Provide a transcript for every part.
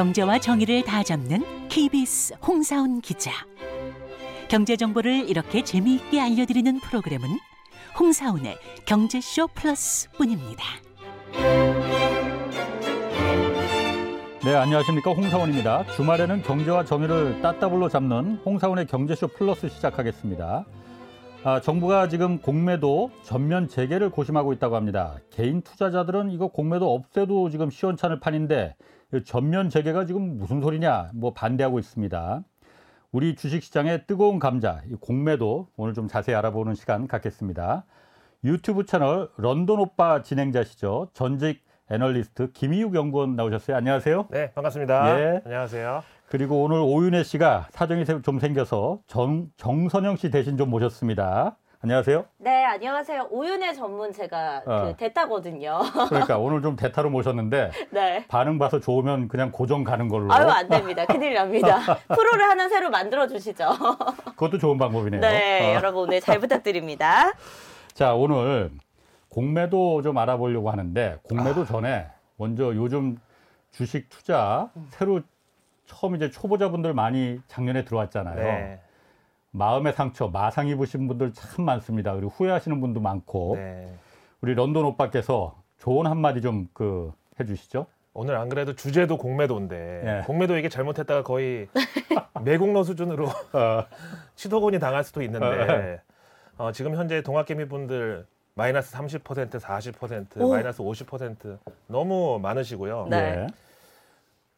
경제와 정의를 다 잡는 KBS 홍사훈 기자. 경제 정보를 이렇게 재미있게 알려드리는 프로그램은 홍사훈의 경제쇼 플러스뿐입니다. 네, 안녕하십니까. 홍사훈입니다. 주말에는 경제와 정의를 따따블로 잡는 홍사훈의 경제쇼 플러스 시작하겠습니다. 정부가 지금 공매도 전면 재개를 고심하고 있다고 합니다. 개인 투자자들은 이거 공매도 없애도 지금 시원찮을 판인데 전면 재개가 지금 무슨 소리냐 반대하고 있습니다. 우리 주식시장의 뜨거운 감자, 이 공매도 오늘 좀 자세히 알아보는 시간 갖겠습니다. 유튜브 채널 런던오빠 진행자시죠. 전직 애널리스트 김희욱 연구원 나오셨어요. 안녕하세요. 네, 반갑습니다. 예. 안녕하세요. 그리고 오늘 오윤혜 씨가 사정이 좀 생겨서 정선영 씨 대신 좀 모셨습니다. 안녕하세요. 네, 안녕하세요. 오윤혜 전문 제가 대타거든요. 그러니까 오늘 좀 대타로 모셨는데 네. 반응 봐서 좋으면 그냥 고정 가는 걸로. 아유, 안 됩니다. 큰일 납니다. 프로를 하나 새로 만들어주시죠. 그것도 좋은 방법이네요. 네, 여러분 오늘 잘 부탁드립니다. 자, 오늘 공매도 좀 알아보려고 하는데 공매도 전에 먼저 요즘 주식 투자 새로 처음 이제 초보자분들 많이 작년에 들어왔잖아요. 네. 마음의 상처, 마상 입으신 분들 참 많습니다. 그리고 후회하시는 분도 많고. 네. 우리 런던 오빠께서 조언 한마디 좀 해주시죠. 오늘 안 그래도 주제도 공매도인데 네. 공매도 이게 잘못했다가 거의 매국노 수준으로 시도곤이 당할 수도 있는데 지금 현재 동학개미 분들 마이너스 30%, 40%, 오. 마이너스 50% 너무 많으시고요. 네.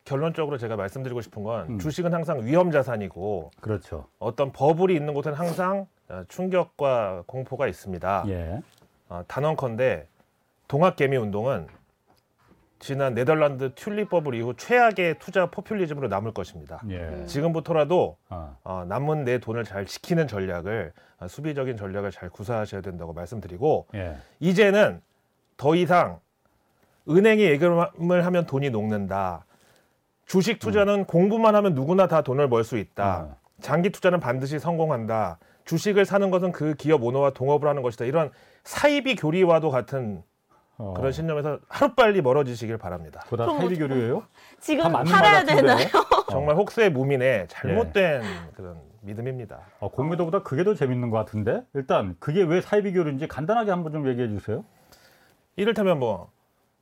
결론적으로 제가 말씀드리고 싶은 건 주식은 항상 위험자산이고 그렇죠. 어떤 버블이 있는 곳은 항상 충격과 공포가 있습니다. 예. 단언컨대 동학개미 운동은 지난 네덜란드 튤립 버블 이후 최악의 투자 포퓰리즘으로 남을 것입니다. 예. 지금부터라도 남은 내 돈을 잘 지키는 전략을 수비적인 전략을 잘 구사하셔야 된다고 말씀드리고 예. 이제는 더 이상 은행이 예금을 하면 돈이 녹는다. 주식 투자는 공부만 하면 누구나 다 돈을 벌 수 있다. 장기 투자는 반드시 성공한다. 주식을 사는 것은 그 기업 오너와 동업을 하는 것이다. 이런 사이비 교리와도 같은 그런 신념에서 하루빨리 멀어지시길 바랍니다. 그거 다 사이비 교리예요? 지금 팔아야 되나요? 정말 혹세 무민의 잘못된 그런 믿음입니다. 공매도보다 그게 더 재밌는 것 같은데? 일단 그게 왜 사이비 교리인지 간단하게 한번 좀 얘기해 주세요. 이를테면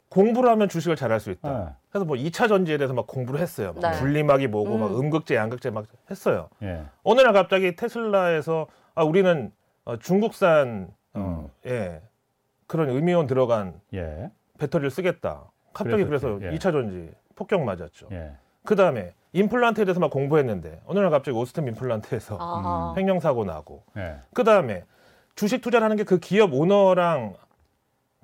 공부를 하면 주식을 잘할 수 있다. 네. 그래서 2차 전지에 대해서 공부를 했어요. 네. 분리막이 뭐고 음극재, 양극재 했어요. 예. 어느 날 갑자기 테슬라에서 우리는 중국산 그런 음이온 들어간 배터리를 쓰겠다. 갑자기 그래서 2차 전지 폭격 맞았죠. 예. 그 다음에 임플란트에 대해서 공부했는데 어느 날 갑자기 오스템 임플란트에서 횡령사고 나고 그 다음에 주식 투자를 하는 게 그 기업 오너랑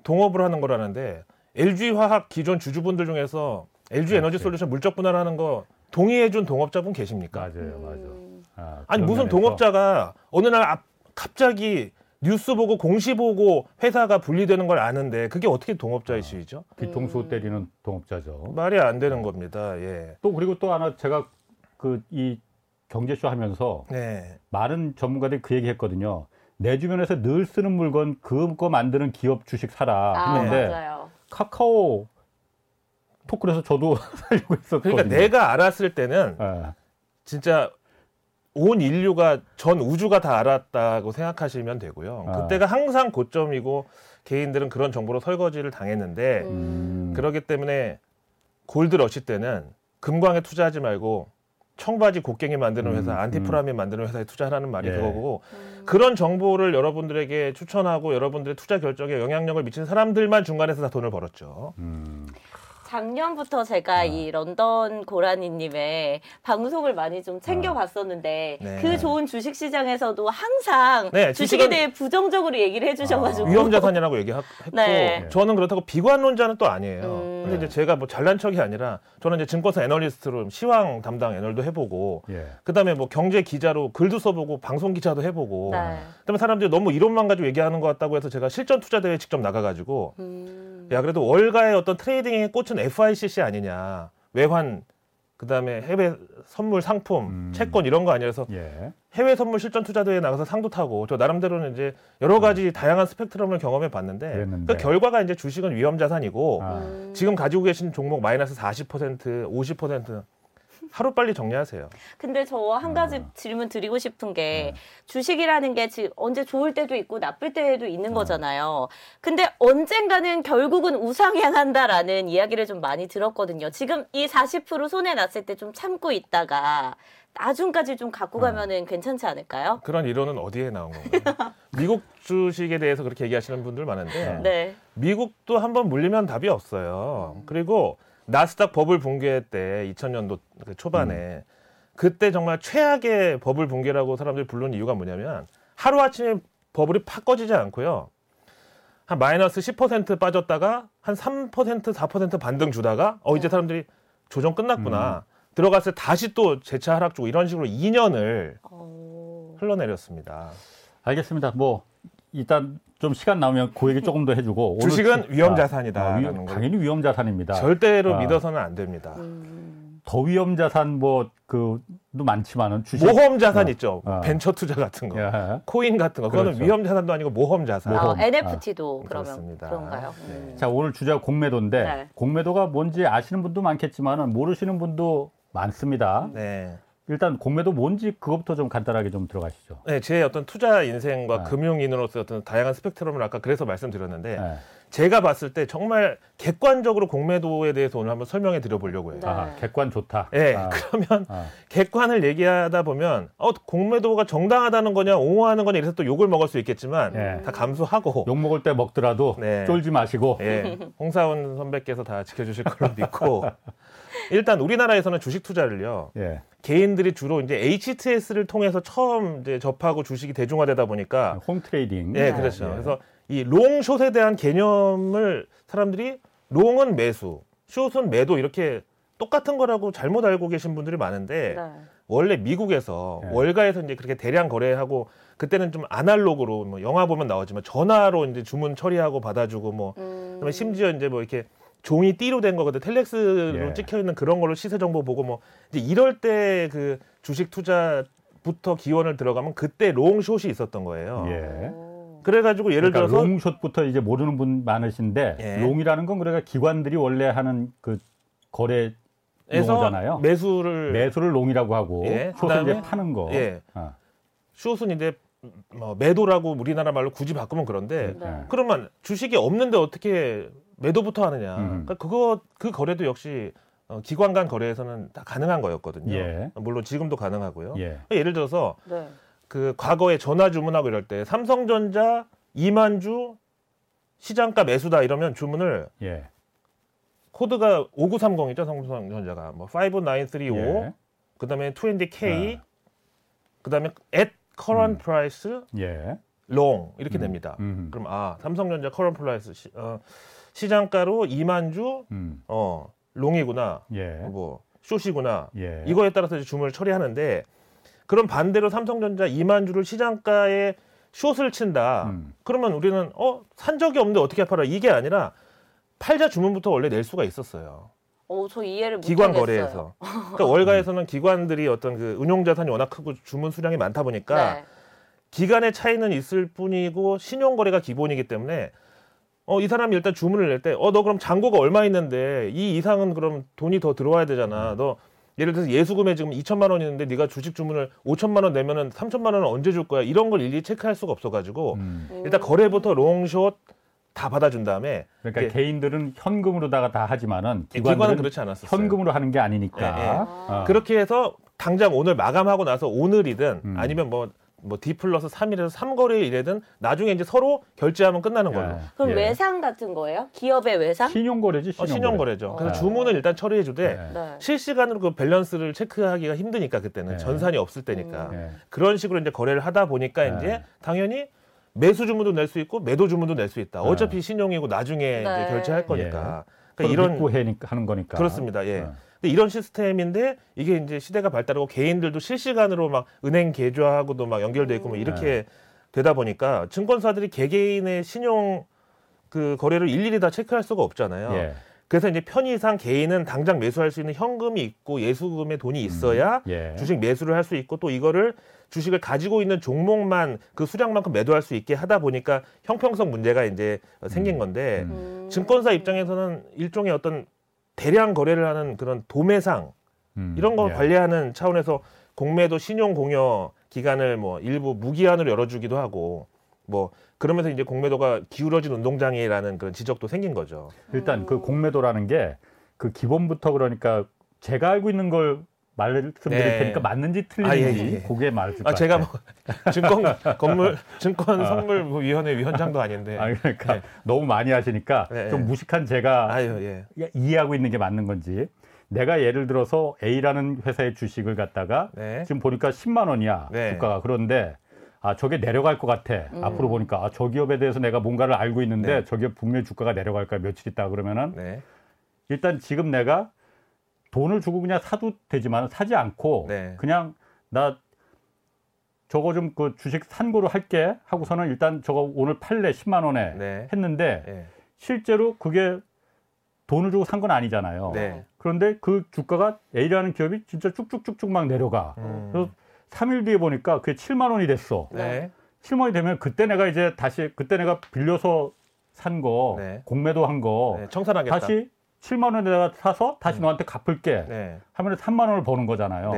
동업을 하는 거라는데 LG화학 기존 주주분들 중에서 LG에너지솔루션 물적 분할하는 거 동의해준 동업자분 계십니까? 맞아요, 맞아요. 아니 무슨 동업자가 어느 날 갑자기 뉴스 보고 공시 보고 회사가 분리되는 걸 아는데 그게 어떻게 동업자이시죠? 뒤통수 때리는 동업자죠. 말이 안 되는 겁니다. 예. 또 그리고 또 하나 제가 이 경제쇼 하면서 많은 전문가들이 그 얘기했거든요. 내 주변에서 늘 쓰는 물건 그거 만드는 기업 주식 사라 했는데. 맞아요. 카카오 토크에서 저도 살고 있었거든요. 그러니까 내가 알았을 때는 진짜 온 인류가 전 우주가 다 알았다고 생각하시면 되고요. 그때가 항상 고점이고 개인들은 그런 정보로 설거지를 당했는데 그렇기 때문에 골드러시 때는 금광에 투자하지 말고 청바지 곡괭이 만드는 회사, 안티프라민 만드는 회사에 투자하라는 말이 그거고 그런 정보를 여러분들에게 추천하고 여러분들의 투자 결정에 영향력을 미친 사람들만 중간에서 다 돈을 벌었죠. 작년부터 제가 이 런던 고라니님의 방송을 많이 좀 챙겨봤었는데 그 좋은 주식시장에서도 항상 주식에 대해 부정적으로 얘기를 해주셔가지고 위험자산이라고 얘기했고 저는 그렇다고 비관론자는 또 아니에요. 근데 이제 제가 잘난 척이 아니라 저는 이제 증권사 애널리스트로 시황 담당 애널도 해보고 그다음에 경제 기자로 글도 써보고 방송 기자도 해보고 그다음에 사람들이 너무 이론만 가지고 얘기하는 것 같다고 해서 제가 실전 투자 대회에 직접 나가가지고 그래도 월가의 어떤 트레이딩에 꽂힌 FICC 아니냐 외환 그다음에 해외 선물 상품, 채권 이런 거 아니라서 예. 해외 선물 실전 투자대회에 나가서 상도 타고 저 나름대로는 이제 여러 가지 다양한 스펙트럼을 경험해 봤는데 그 결과가 이제 주식은 위험 자산이고 지금 가지고 계신 종목 마이너스 40%, 50% 하루 빨리 정리하세요. 근데 저 한 가지 질문 드리고 싶은 게 주식이라는 게 지금 언제 좋을 때도 있고 나쁠 때도 있는 거잖아요. 근데 언젠가는 결국은 우상향한다라는 이야기를 좀 많이 들었거든요. 지금 이 40% 손해 났을 때 좀 참고 있다가 나중까지 좀 갖고 가면은 괜찮지 않을까요? 그런 이론은 어디에 나온 건가요? 미국 주식에 대해서 그렇게 얘기하시는 분들 많은데 네. 미국도 한번 물리면 답이 없어요. 그리고 나스닥 버블 붕괴 때 2000년도 초반에 그때 정말 최악의 버블 붕괴라고 사람들이 부르는 이유가 뭐냐면 하루아침에 버블이 팍 꺼지지 않고요. 한 마이너스 10% 빠졌다가 한 3%, 4% 반등 주다가 이제 사람들이 조정 끝났구나. 들어갔을 때 다시 또 재차 하락 주고 이런 식으로 2년을 흘러내렸습니다. 알겠습니다. 뭐 일단 좀 시간 나오면 그 얘기 조금 더 해주고 주식은 위험 자산이다. 당연히 위험 자산입니다. 절대로 믿어서는 안 됩니다. 더 위험 자산 뭐그도 많지만은 주식 모험 자산 있죠. 벤처 투자 같은 거, 코인 같은 거. 그거는 그렇죠. 위험 자산도 아니고 모험 자산. NFT도 그러면 그런가요? 네. 자 오늘 주제가 공매도인데 네. 공매도가 뭔지 아시는 분도 많겠지만은 모르시는 분도 많습니다. 네. 일단 공매도 뭔지 그것부터 좀 간단하게 좀 들어가시죠. 네, 제 어떤 투자 인생과 금융인으로서 어떤 다양한 스펙트럼을 아까 그래서 말씀드렸는데 제가 봤을 때 정말 객관적으로 공매도에 대해서 오늘 한번 설명해 드려보려고 해요. 아, 객관 좋다. 네, 그러면 객관을 얘기하다 보면 공매도가 정당하다는 거냐, 옹호하는 거냐 이래서 또 욕을 먹을 수 있겠지만 다 감수하고 욕 먹을 때 먹더라도 쫄지 마시고 홍사훈 선배께서 다 지켜주실 걸로 믿고 일단 우리나라에서는 주식 투자를요. 개인들이 주로 이제 HTS를 통해서 처음 이제 접하고 주식이 대중화되다 보니까 홈 트레이딩. 네, 그렇죠. 그래서 이 롱숏에 대한 개념을 사람들이 롱은 매수, 숏은 매도 이렇게 똑같은 거라고 잘못 알고 계신 분들이 많은데 원래 미국에서 월가에서 이제 그렇게 대량 거래하고 그때는 좀 아날로그로 뭐 영화 보면 나오지만 전화로 이제 주문 처리하고 받아주고 뭐 그다음에 심지어 이제 뭐 이렇게 종이 띠로 된 거거든 텔렉스로 찍혀 있는 그런 걸로 시세 정보 보고 뭐 이제 이럴 때 그 주식 투자부터 기원을 들어가면 그때 롱숏이 있었던 거예요. 그래가지고 예를 들어서 롱숏부터 이제 모르는 분 많으신데 롱이라는 건 그러니까 기관들이 원래 하는 그 거래에서 매수를 롱이라고 하고 숏은 이제 파는 거. 숏은 이제 뭐 매도라고 우리나라 말로 굳이 바꾸면 그런데 그러면 주식이 없는데 어떻게 매도부터 하느냐. 그러니까 그 거래도 역시 기관 간 거래에서는 다 가능한 거였거든요. 물론 지금도 가능하고요. 예를 들어서 그 과거에 전화 주문하고 이럴 때 삼성전자 2만 주 시장가 매수다 이러면 주문을 코드가 5930이죠. 삼성전자가 뭐 59335 그다음에 20K 그다음에 at current price long 이렇게 됩니다. 그럼 삼성전자 current price 시장가로 2만 주 롱이구나. 뭐 숏이구나. 이거에 따라서 이제 주문을 처리하는데 그럼 반대로 삼성전자 2만 주를 시장가에 숏을 친다. 그러면 우리는 산 적이 없는데 어떻게 팔아? 이게 아니라 팔자 주문부터 원래 낼 수가 있었어요. 저 이해를 못하겠어요. 기관 거래에서. 그러니까 월가에서는 기관들이 어떤 그 운용자산이 워낙 크고 주문 수량이 많다 보니까 기간의 차이는 있을 뿐이고 신용거래가 기본이기 때문에 이 사람이 일단 주문을 낼 때 너 그럼 잔고가 얼마 있는데 이 이상은 그럼 돈이 더 들어와야 되잖아. 너 예를 들어서 예수금에 지금 2천만 원 있는데 네가 주식 주문을 5천만 원 내면은 3천만 원은 언제 줄 거야. 이런 걸 일일이 체크할 수가 없어가지고 일단 거래부터 롱숏 다 받아준 다음에 그러니까 개인들은 현금으로다가 다 하지만은 기관은 그렇지 않았어요. 현금으로 하는 게 아니니까. 그렇게 해서 당장 오늘 마감하고 나서 오늘이든 아니면 뭐 D+3일에서 3거래일이든 나중에 이제 서로 결제하면 끝나는 걸로. 그럼 외상 같은 거예요? 기업의 외상? 신용거래지. 신용거래죠. 그래서 주문을 일단 처리해주되 실시간으로 그 밸런스를 체크하기가 힘드니까 그때는 전산이 없을 때니까 그런 식으로 이제 거래를 하다 보니까 이제 당연히 매수 주문도 낼 수 있고 매도 주문도 낼 수 있다. 어차피 신용이고 나중에 이제 결제할 거니까. 그러니까 이런 믿고 하는 거니까. 그렇습니다. 근데 이런 시스템인데 이게 이제 시대가 발달하고 개인들도 실시간으로 막 은행 계좌하고도 막 연결돼 있고 막 이렇게 되다 보니까 증권사들이 개개인의 신용 그 거래를 일일이 다 체크할 수가 없잖아요. 그래서 이제 편의상 개인은 당장 매수할 수 있는 현금이 있고 예수금의 돈이 있어야 주식 매수를 할 수 있고 또 이거를 주식을 가지고 있는 종목만 그 수량만큼 매도할 수 있게 하다 보니까 형평성 문제가 이제 생긴 건데 증권사 입장에서는 일종의 어떤 대량 거래를 하는 그런 도매상 이런 걸 관리하는 차원에서 공매도 신용 공여 기간을 뭐 일부 무기한으로 열어주기도 하고 뭐 그러면서 이제 공매도가 기울어진 운동장이라는 그런 지적도 생긴 거죠. 일단 그 공매도라는 게 그 기본부터 그러니까 제가 알고 있는 걸 말씀드릴 테니까 맞는지 틀린지 그게 맞을 것 같아요. 제가 뭐 증권선물위원회 위원장도 아닌데 그러니까 너무 많이 하시니까 좀 무식한 제가 이해하고 있는 게 맞는 건지 내가 예를 들어서 A라는 회사의 주식을 갖다가 지금 보니까 10만 원이야 주가가 그런데 아, 저게 내려갈 것 같아. 앞으로 보니까 아, 저 기업에 대해서 내가 뭔가를 알고 있는데 저 기업 분명히 주가가 내려갈 거야. 며칠 있다 그러면은 일단 지금 내가 돈을 주고 그냥 사도 되지만 사지 않고 그냥 나 저거 좀 그 주식 산고로 할게 하고서는 일단 저거 오늘 팔래 10만 원에 했는데 실제로 그게 돈을 주고 산 건 아니잖아요. 그런데 그 주가가 A라는 기업이 진짜 쭉쭉쭉쭉 막 내려가. 그래서 3일 뒤에 보니까 그게 7만 원이 됐어. 7만 원이 되면 그때 내가 이제 다시 그때 내가 빌려서 산 거 공매도 한 거 청산하겠다. 다시 7만 원에다가 사서 다시 너한테 갚을게 하면 3만 원을 버는 거잖아요.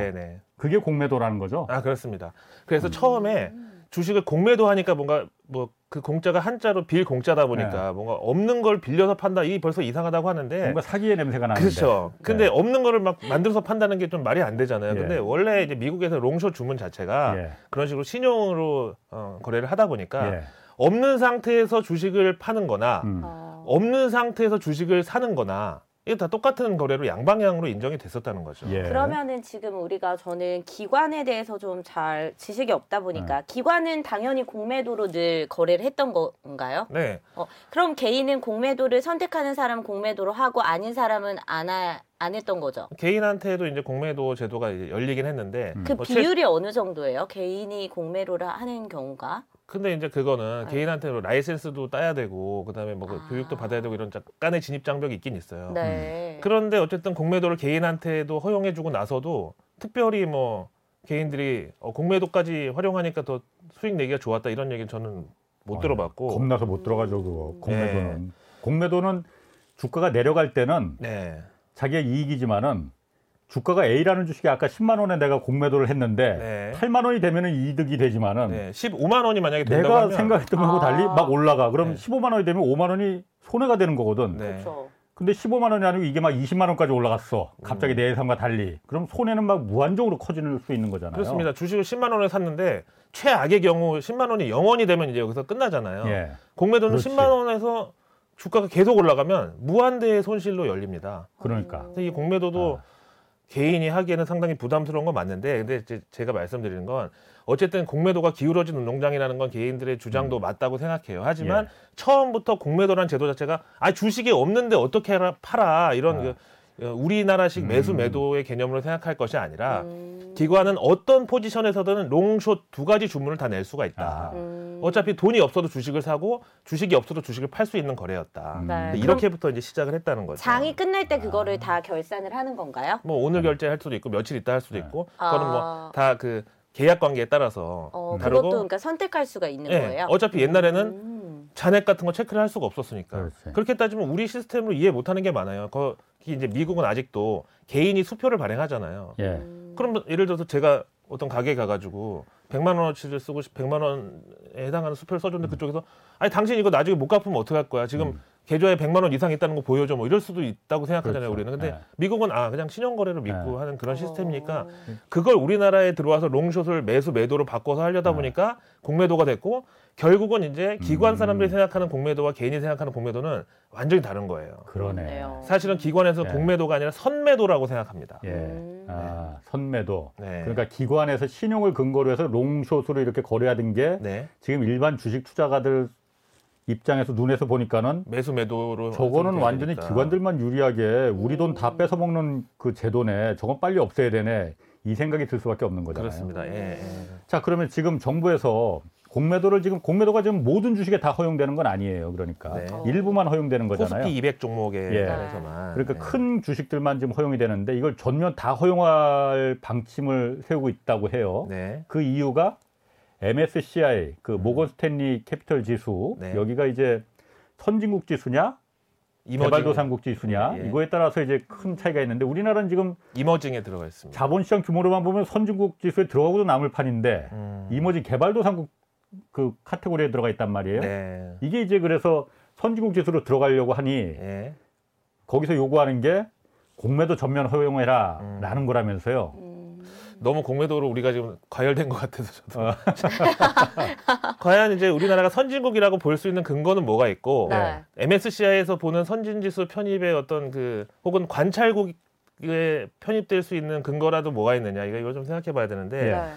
그게 공매도라는 거죠. 아 그렇습니다. 그래서 처음에 주식을 공매도 하니까 뭔가 뭐 그 공짜가 한자로 빌 공짜다 보니까 뭔가 없는 걸 빌려서 판다 이게 벌써 이상하다고 하는데 뭔가 사기의 냄새가 나는데 그렇죠. 근데 없는 거를 막 만들어서 판다는 게 좀 말이 안 되잖아요. 근데 원래 이제 미국에서 롱숏 주문 자체가 그런 식으로 신용으로 거래를 하다 보니까 없는 상태에서 주식을 파는 거나 없는 상태에서 주식을 사는 거나 이게 다 똑같은 거래로 양방향으로 인정이 됐었다는 거죠. 그러면은 지금 우리가 저는 기관에 대해서 좀 잘 지식이 없다 보니까 기관은 당연히 공매도로 늘 거래를 했던 건가요? 그럼 개인은 공매도를 선택하는 사람은 공매도로 하고 아닌 사람은 안 했던 거죠? 개인한테도 이제 공매도 제도가 이제 열리긴 했는데 그 비율이 어느 정도예요? 개인이 공매도를 하는 경우가? 근데 이제 그거는 개인한테로 라이센스도 따야 되고 그다음에 뭐 교육도 받아야 되고 이런 약간의 진입 장벽이 있긴 있어요. 그런데 어쨌든 공매도를 개인한테도 허용해주고 나서도 특별히 뭐 개인들이 공매도까지 활용하니까 더 수익 내기가 좋았다 이런 얘기는 저는 못 들어봤고 겁나서 못 들어가죠 그거. 공매도는 공매도는 주가가 내려갈 때는 자기의 이익이지만은. 주가가 A라는 주식이 아까 10만 원에 내가 공매도를 했는데 8만 원이 되면은 이득이 되지만은 15만 원이 만약에 된다고 내가 하면 생각했던 거하고 달리 막 올라가. 그럼 15만 원이 되면 5만 원이 손해가 되는 거거든. 근데 15만 원이 아니고 이게 막 20만 원까지 올라갔어. 갑자기 내 예상과 달리. 그럼 손해는 막 무한정으로 커질 수 있는 거잖아요. 그렇습니다. 주식을 10만 원에 샀는데 최악의 경우 10만 원이 0원이 되면 이제 여기서 끝나잖아요. 공매도는 10만 원에서 주가가 계속 올라가면 무한대의 손실로 열립니다. 그러니까. 이 공매도도 개인이 하기에는 상당히 부담스러운 건 맞는데 근데 제가 말씀드리는 건 어쨌든 공매도가 기울어진 운동장이라는 건 개인들의 주장도 맞다고 생각해요. 하지만 처음부터 공매도라는 제도 자체가 아 주식이 없는데 어떻게 팔아 이런 우리나라식 매수 매도의 개념으로 생각할 것이 아니라 기관은 어떤 포지션에서든 롱숏 두 가지 주문을 다 낼 수가 있다. 어차피 돈이 없어도 주식을 사고 주식이 없어도 주식을 팔 수 있는 거래였다. 이렇게부터 이제 시작을 했다는 거죠. 장이 끝날 때 그거를 다 결산을 하는 건가요? 뭐 오늘 결제할 수도 있고 며칠 있다 할 수도 있고 그거는 뭐 다 그 계약 관계에 따라서 다르고 그것도 그러니까 선택할 수가 있는 거예요? 어차피 옛날에는 잔액 같은 거 체크를 할 수가 없었으니까. 그렇게 따지면 우리 시스템으로 이해 못하는 게 많아요. 이제 미국은 아직도 개인이 수표를 발행하잖아요. 그럼 예를 들어서 제가 어떤 가게에 가가지고 100만 원어치를 쓰고 100만 원에 해당하는 수표를 써줬는데 그쪽에서 아니 당신 이거 나중에 못 갚으면 어떻게 할 거야? 지금 계좌에 100만 원 이상 있다는 거 보여줘 뭐 이럴 수도 있다고 생각하잖아요. 우리는. 근데 미국은 그냥 신용거래로 믿고 하는 그런 시스템이니까 그걸 우리나라에 들어와서 롱숏을 매수 매도로 바꿔서 하려다 보니까 공매도가 됐고 결국은 이제 기관 사람들이 생각하는 공매도와 개인이 생각하는 공매도는 완전히 다른 거예요. 그러네요. 사실은 기관에서 공매도가 아니라 선매도라고 생각합니다. 선매도. 그러니까 기관에서 신용을 근거로 해서 롱숏으로 이렇게 거래하던 게 지금 일반 주식 투자가들 입장에서 눈에서 보니까는 매수 매도로 저거는 완전히 기관들만 유리하게 우리 돈 다 뺏어 먹는 그 제도네. 저건 빨리 없애야 되네. 이 생각이 들 수밖에 없는 거잖아요. 그렇습니다. 자, 그러면 지금 정부에서 공매도를 지금 공매도가 지금 모든 주식에 다 허용되는 건 아니에요. 그러니까 네. 일부만 허용되는 거잖아요. 코스피 200 종목에 예. 대해서만. 그러니까 네. 큰 주식들만 지금 허용이 되는데 이걸 전면 다 허용할 방침을 세우고 있다고 해요. 네. 그 이유가 MSCI 그 모건스탠리 캐피털 지수 네. 여기가 이제 선진국 지수냐 개발도상국 지수냐 예. 이거에 따라서 이제 큰 차이가 있는데 우리나라는 지금 이머징에 들어가 있습니다. 자본시장 규모로만 보면 선진국 지수에 들어가고도 남을 판인데 이머징 개발도상국 그 카테고리에 들어가 있단 말이에요. 네. 이게 이제 그래서 선진국 지수로 들어가려고 하니 네. 거기서 요구하는 게 공매도 전면 허용해라라는 거라면서요. 너무 공매도로 우리가 지금 과열된 것 같아서 저도. 과연 이제 우리나라가 선진국이라고 볼 수 있는 근거는 뭐가 있고 네. MSCI에서 보는 선진지수 편입의 어떤 그 혹은 관찰국에 편입될 수 있는 근거라도 뭐가 있느냐 이걸 좀 생각해봐야 되는데 네.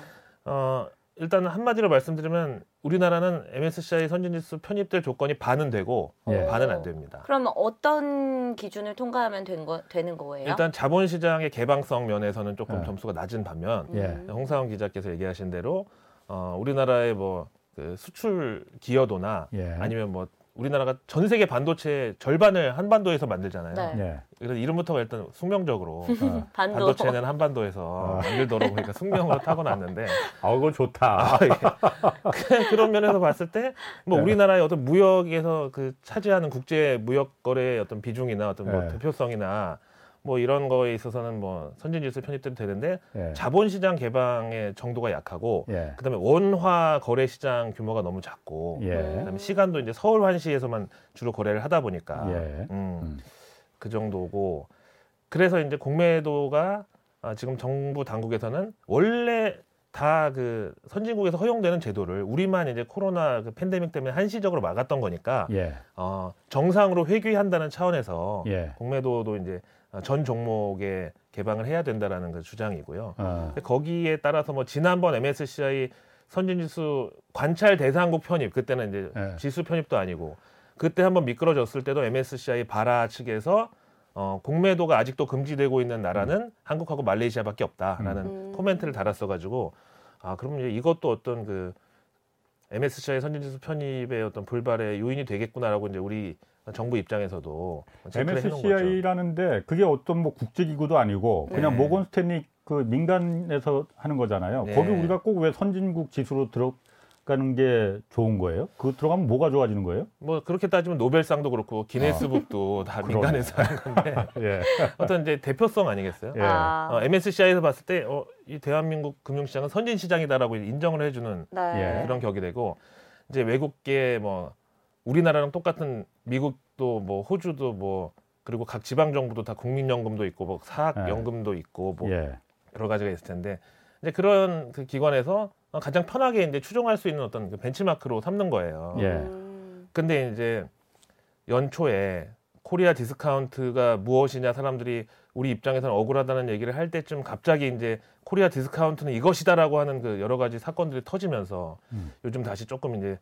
일단 한마디로 말씀드리면 우리나라는 MSCI 선진지수 편입될 조건이 반은 되고 예. 반은 안 됩니다. 그럼 어떤 기준을 통과하면 되는 거예요? 일단 자본시장의 개방성 면에서는 조금 점수가 낮은 반면 홍사훈 기자께서 얘기하신 대로 우리나라의 뭐 그 수출 기여도나 아니면 뭐 우리나라가 전 세계 반도체의 절반을 한반도에서 만들잖아요. 네. 그래서 이름부터가 일단 숙명적으로 반도체는 한반도에서 만들도록 그러니까 숙명으로 타고났는데. 아, 그거 좋다. 그런 면에서 봤을 때 뭐 네. 우리나라의 어떤 무역에서 그 차지하는 국제 무역 거래의 어떤 비중이나 어떤 뭐 네. 대표성이나 뭐 이런 거에 있어서는 뭐 선진지수 편입돼도 되는데 예. 자본시장 개방의 정도가 약하고 예. 그다음에 원화 거래 시장 규모가 너무 작고 예. 그다음에 시간도 이제 서울 환시에서만 주로 거래를 하다 보니까 예. 그 정도고 그래서 이제 공매도가 지금 정부 당국에서는 원래 다 그 선진국에서 허용되는 제도를 우리만 이제 코로나 그 팬데믹 때문에 한시적으로 막았던 거니까 예. 정상으로 회귀한다는 차원에서 예. 공매도도 이제 전 종목에 개방을 해야 된다라는 그 주장이고요. 거기에 따라서 뭐 지난번 MSCI 선진지수 관찰 대상국 편입 그때는 이제 지수 편입도 아니고 그때 한번 미끄러졌을 때도 MSCI 발아 측에서 공매도가 아직도 금지되고 있는 나라는 한국하고 말레이시아밖에 없다라는 코멘트를 달았어가지고 아 그럼 이제 이것도 어떤 그 MSCI 선진지수 편입의 어떤 불발의 요인이 되겠구나라고 이제 우리 정부 입장에서도 MSCI라는데 그게 어떤 뭐 국제기구도 아니고 그냥 네. 모건스탠리 그 민간에서 하는 거잖아요. 네. 거기 우리가 꼭 왜 선진국 지수로 들어가는 게 좋은 거예요? 그 들어가면 뭐가 좋아지는 거예요? 뭐 그렇게 따지면 노벨상도 그렇고 기네스북도 다 민간에서 하는 건데 예. 어떤 이제 대표성 아니겠어요? 예. MSCI에서 봤을 때 이 대한민국 금융시장은 선진시장이다라고 인정을 해주는 네. 그런 격이 되고 이제 외국계 뭐 우리나라랑 똑같은 미국도 뭐 호주도 뭐 그리고 각 지방 정부도 다 국민연금도 있고 뭐 사학연금도 있고 뭐 예. 여러 가지가 있을 텐데 이제 그런 그 기관에서 가장 편하게 이제 추종할 수 있는 어떤 그 벤치마크로 삼는 거예요. 예. 근데 이제 연초에 코리아 디스카운트가 무엇이냐 사람들이 우리 입장에서는 억울하다는 얘기를 할 때쯤 갑자기 이제 코리아 디스카운트는 이것이다라고 하는 그 여러 가지 사건들이 터지면서 요즘 다시 조금 이제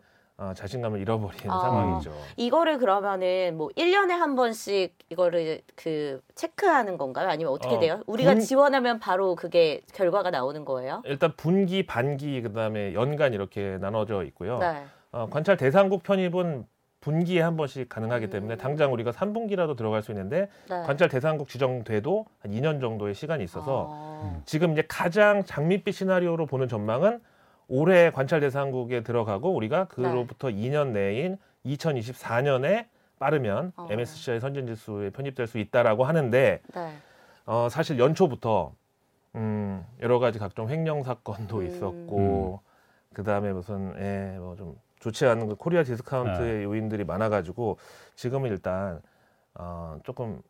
자신감을 잃어버리는 상황이죠. 이거를 그러면은 뭐 1년에 한 번씩 이거를 그 체크하는 건가요? 아니면 어떻게 돼요? 우리가 지원하면 바로 그게 결과가 나오는 거예요? 일단 분기, 반기, 그다음에 연간 이렇게 나눠져 있고요. 네. 관찰 대상국 편입은 분기에 한 번씩 가능하기 때문에 당장 우리가 3분기라도 들어갈 수 있는데 네. 관찰 대상국 지정돼도 한 2년 정도의 시간이 있어서 지금 이제 가장 장밋빛 시나리오로 보는 전망은 올해 관찰 대상국에 들어가고 우리가 그로부터 2년 내인 2024년에 빠르면 MSCI 선진지수에 편입될 수 있다라고 하는데 네. 사실 연초부터 여러 가지 각종 횡령 사건도 있었고 그다음에 무슨 뭐 좀 좋지 않은 그 코리아 디스카운트의 요인들이 많아가지고 지금은 일단 조금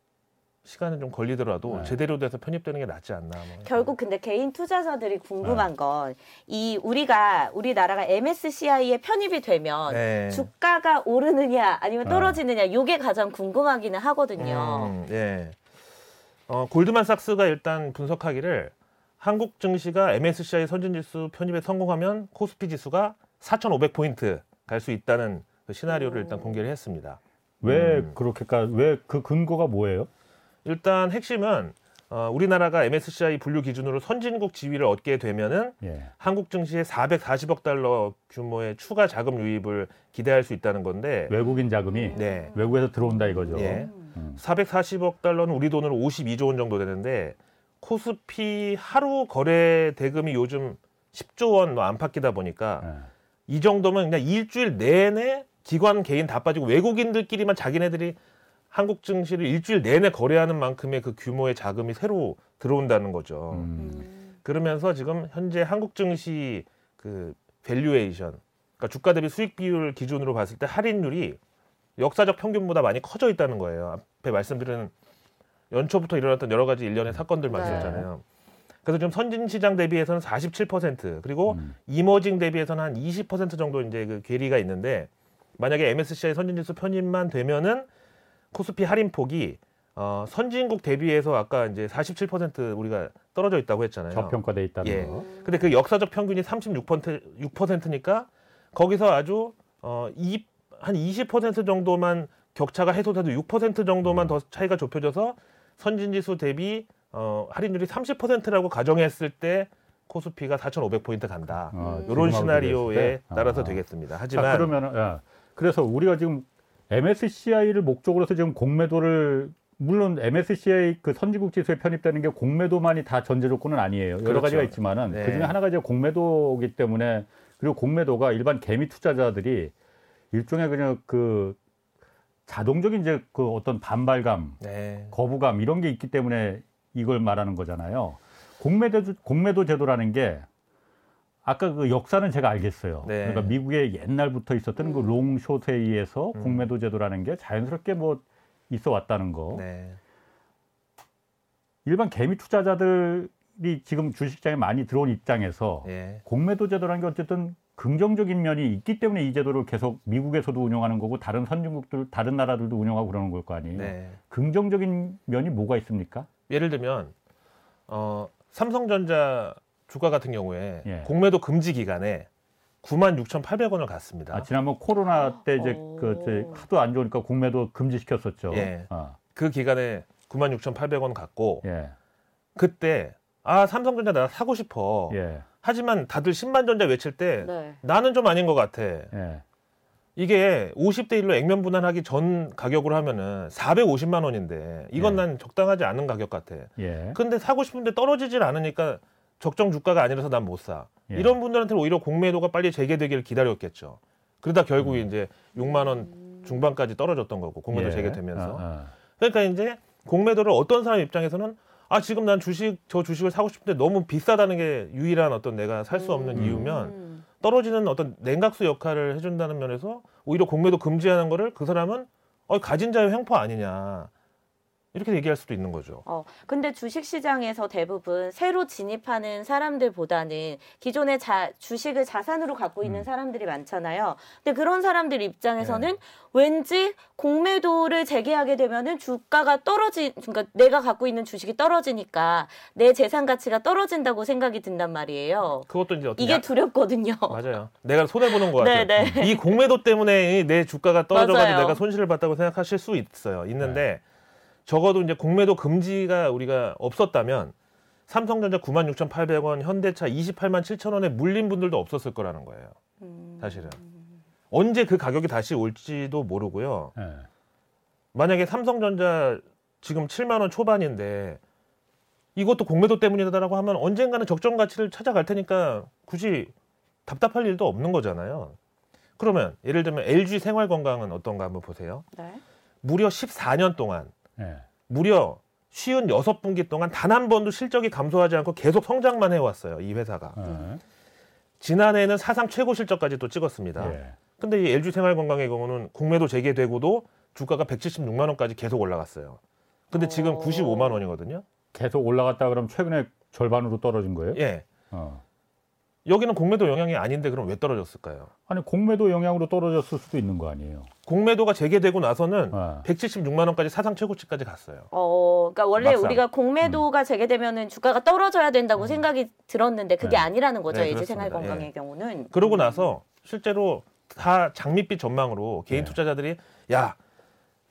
시간은 좀 걸리더라도 제대로 돼서 편입되는 게 낫지 않나. 뭐. 결국 근데 개인 투자자들이 궁금한 건 이 우리나라가 MSCI에 편입이 되면 주가가 오르느냐 아니면 떨어지느냐 이게 가장 궁금하기는 하거든요. 네. 골드만삭스가 일단 분석하기를 한국 증시가 MSCI 선진지수 편입에 성공하면 코스피 지수가 4,500포인트 갈 수 있다는 그 시나리오를 일단 공개를 했습니다. 왜 그렇게까? 왜 그 근거가 뭐예요? 일단 핵심은 우리나라가 MSCI 분류 기준으로 선진국 지위를 얻게 되면은 한국 증시에 440억 달러 규모의 추가 자금 유입을 기대할 수 있다는 건데 외국인 자금이 외국에서 들어온다 이거죠. 440억 달러는 우리 돈으로 52조 원 정도 되는데 코스피 하루 거래 대금이 요즘 10조 원 안팎이다 보니까 이 정도면 그냥 일주일 내내 기관 개인 다 빠지고 외국인들끼리만 자기네들이 한국 증시를 일주일 내내 거래하는 만큼의 그 규모의 자금이 새로 들어온다는 거죠. 그러면서 지금 현재 한국 증시 그 밸류에이션, 그러니까 주가 대비 수익 비율 기준으로 봤을 때 할인율이 역사적 평균보다 많이 커져 있다는 거예요. 앞에 말씀드린 연초부터 일어났던 여러 가지 일련의 사건들 많았잖아요. 그래서 좀 선진 시장 대비해서는 47% 그리고 이머징 대비해서는 한 20% 정도 이제 그 괴리가 있는데 만약에 MSCI 선진지수 편입만 되면은 코스피 할인폭이 선진국 대비해서 아까 이제 47% 우리가 떨어져 있다고 했잖아요. 저평가돼 있다는 거. 근데 그 역사적 평균이 36%니까 거기서 아주 한 20% 정도만 격차가 해소돼도 6% 정도만 더 차이가 좁혀져서 선진지수 대비 할인율이 30%라고 가정했을 때 코스피가 4,500포인트 간다. 이런 시나리오에 따라서 되겠습니다. 하지만 자, 그러면 그래서 우리가 지금 MSCI를 목적으로서 지금 공매도를 물론 MSCI 그 선진국 지수에 편입되는 게 공매도만이 다 전제 조건은 아니에요. 여러 가지가 있지만은 그중에 하나가 이제 공매도이기 때문에 그리고 공매도가 일반 개미 투자자들이 일종의 그냥 그 자동적인 이제 그 어떤 반발감, 거부감 이런 게 있기 때문에 이걸 말하는 거잖아요. 공매도 제도라는 게 아까 그 역사는 제가 알겠어요. 그러니까 미국의 옛날부터 있었던 그 롱숏에 의해서 공매도 제도라는 게 자연스럽게 뭐 있어 왔다는 거. 일반 개미 투자자들이 지금 주식장에 많이 들어온 입장에서 공매도 제도라는 게 어쨌든 긍정적인 면이 있기 때문에 이 제도를 계속 미국에서도 운영하는 거고 다른 선진국들, 다른 나라들도 운영하고 그러는 걸 거 아니에요. 긍정적인 면이 뭐가 있습니까? 예를 들면 삼성전자 주가 같은 경우에 공매도 금지 기간에 96,800원을 갔습니다. 지난번 코로나 때 이제 하도 안 좋으니까 공매도 금지시켰었죠. 그 기간에 96,800원 갔고 그때 삼성전자 나 사고 싶어. 하지만 다들 10만 전자 외칠 때 나는 좀 아닌 것 같아. 이게 50대 1로 액면 분할하기 전 가격으로 하면은 450만 원인데 이건 난 적당하지 않은 가격 같아. 근데 사고 싶은데 떨어지질 않으니까 적정 주가가 아니라서 난 못 사. 이런 분들한테는 오히려 공매도가 빨리 재개되기를 기다렸겠죠. 그러다 결국 이제 6만 원 중반까지 떨어졌던 거고 공매도 재개되면서. 그러니까 이제 공매도를 어떤 사람 입장에서는 지금 난 주식을 사고 싶은데 너무 비싸다는 게 유일한 어떤 내가 살 수 없는 이유면 떨어지는 어떤 냉각수 역할을 해준다는 면에서 오히려 공매도 금지하는 거를 그 사람은 가진 자의 횡포 아니냐. 이렇게 얘기할 수도 있는 거죠. 근데 주식시장에서 대부분 새로 진입하는 사람들보다는 기존의 주식을 자산으로 갖고 있는 사람들이 많잖아요. 근데 그런 사람들 입장에서는 왠지 공매도를 재개하게 되면은 주가가 그러니까 내가 갖고 있는 주식이 떨어지니까 내 재산 가치가 떨어진다고 생각이 든단 말이에요. 그것도 이제 이게 두렵거든요. 맞아요. 내가 손해 보는 거 같아요. 이 공매도 때문에 내 주가가 떨어져가지고 내가 손실을 봤다고 생각하실 수 있어요. 있는데. 적어도 이제 공매도 금지가 우리가 없었다면 삼성전자 96,800원, 현대차 287,000원에 물린 분들도 없었을 거라는 거예요. 사실은. 언제 그 가격이 다시 올지도 모르고요. 만약에 삼성전자 지금 7만 원 초반인데 이것도 공매도 때문이다라고 하면 언젠가는 적정 가치를 찾아갈 테니까 굳이 답답할 일도 없는 거잖아요. 그러면 예를 들면 LG 생활건강은 어떤가 한번 보세요. 무려 14년 동안 무려 56분기 동안 단 한 번도 실적이 감소하지 않고 계속 성장만 해왔어요. 이 회사가. 지난해에는 사상 최고 실적까지 또 찍었습니다. 근데 이 LG생활건강의 경우는 공매도 재개되고도 주가가 176만 원까지 계속 올라갔어요. 근데 지금 95만 원이거든요. 계속 올라갔다 그럼 최근에 절반으로 떨어진 거예요? 여기는 공매도 영향이 아닌데 그럼 왜 떨어졌을까요? 아니 공매도 영향으로 떨어졌을 수도 있는 거 아니에요? 공매도가 재개되고 나서는 176만 원까지 사상 최고치까지 갔어요. 그러니까 원래 막상. 우리가 공매도가 재개되면은 주가가 떨어져야 된다고 생각이 들었는데 그게 아니라는 거죠. LG 생활건강의 경우는. 그러고 나서 실제로 다 장밋빛 전망으로 개인 투자자들이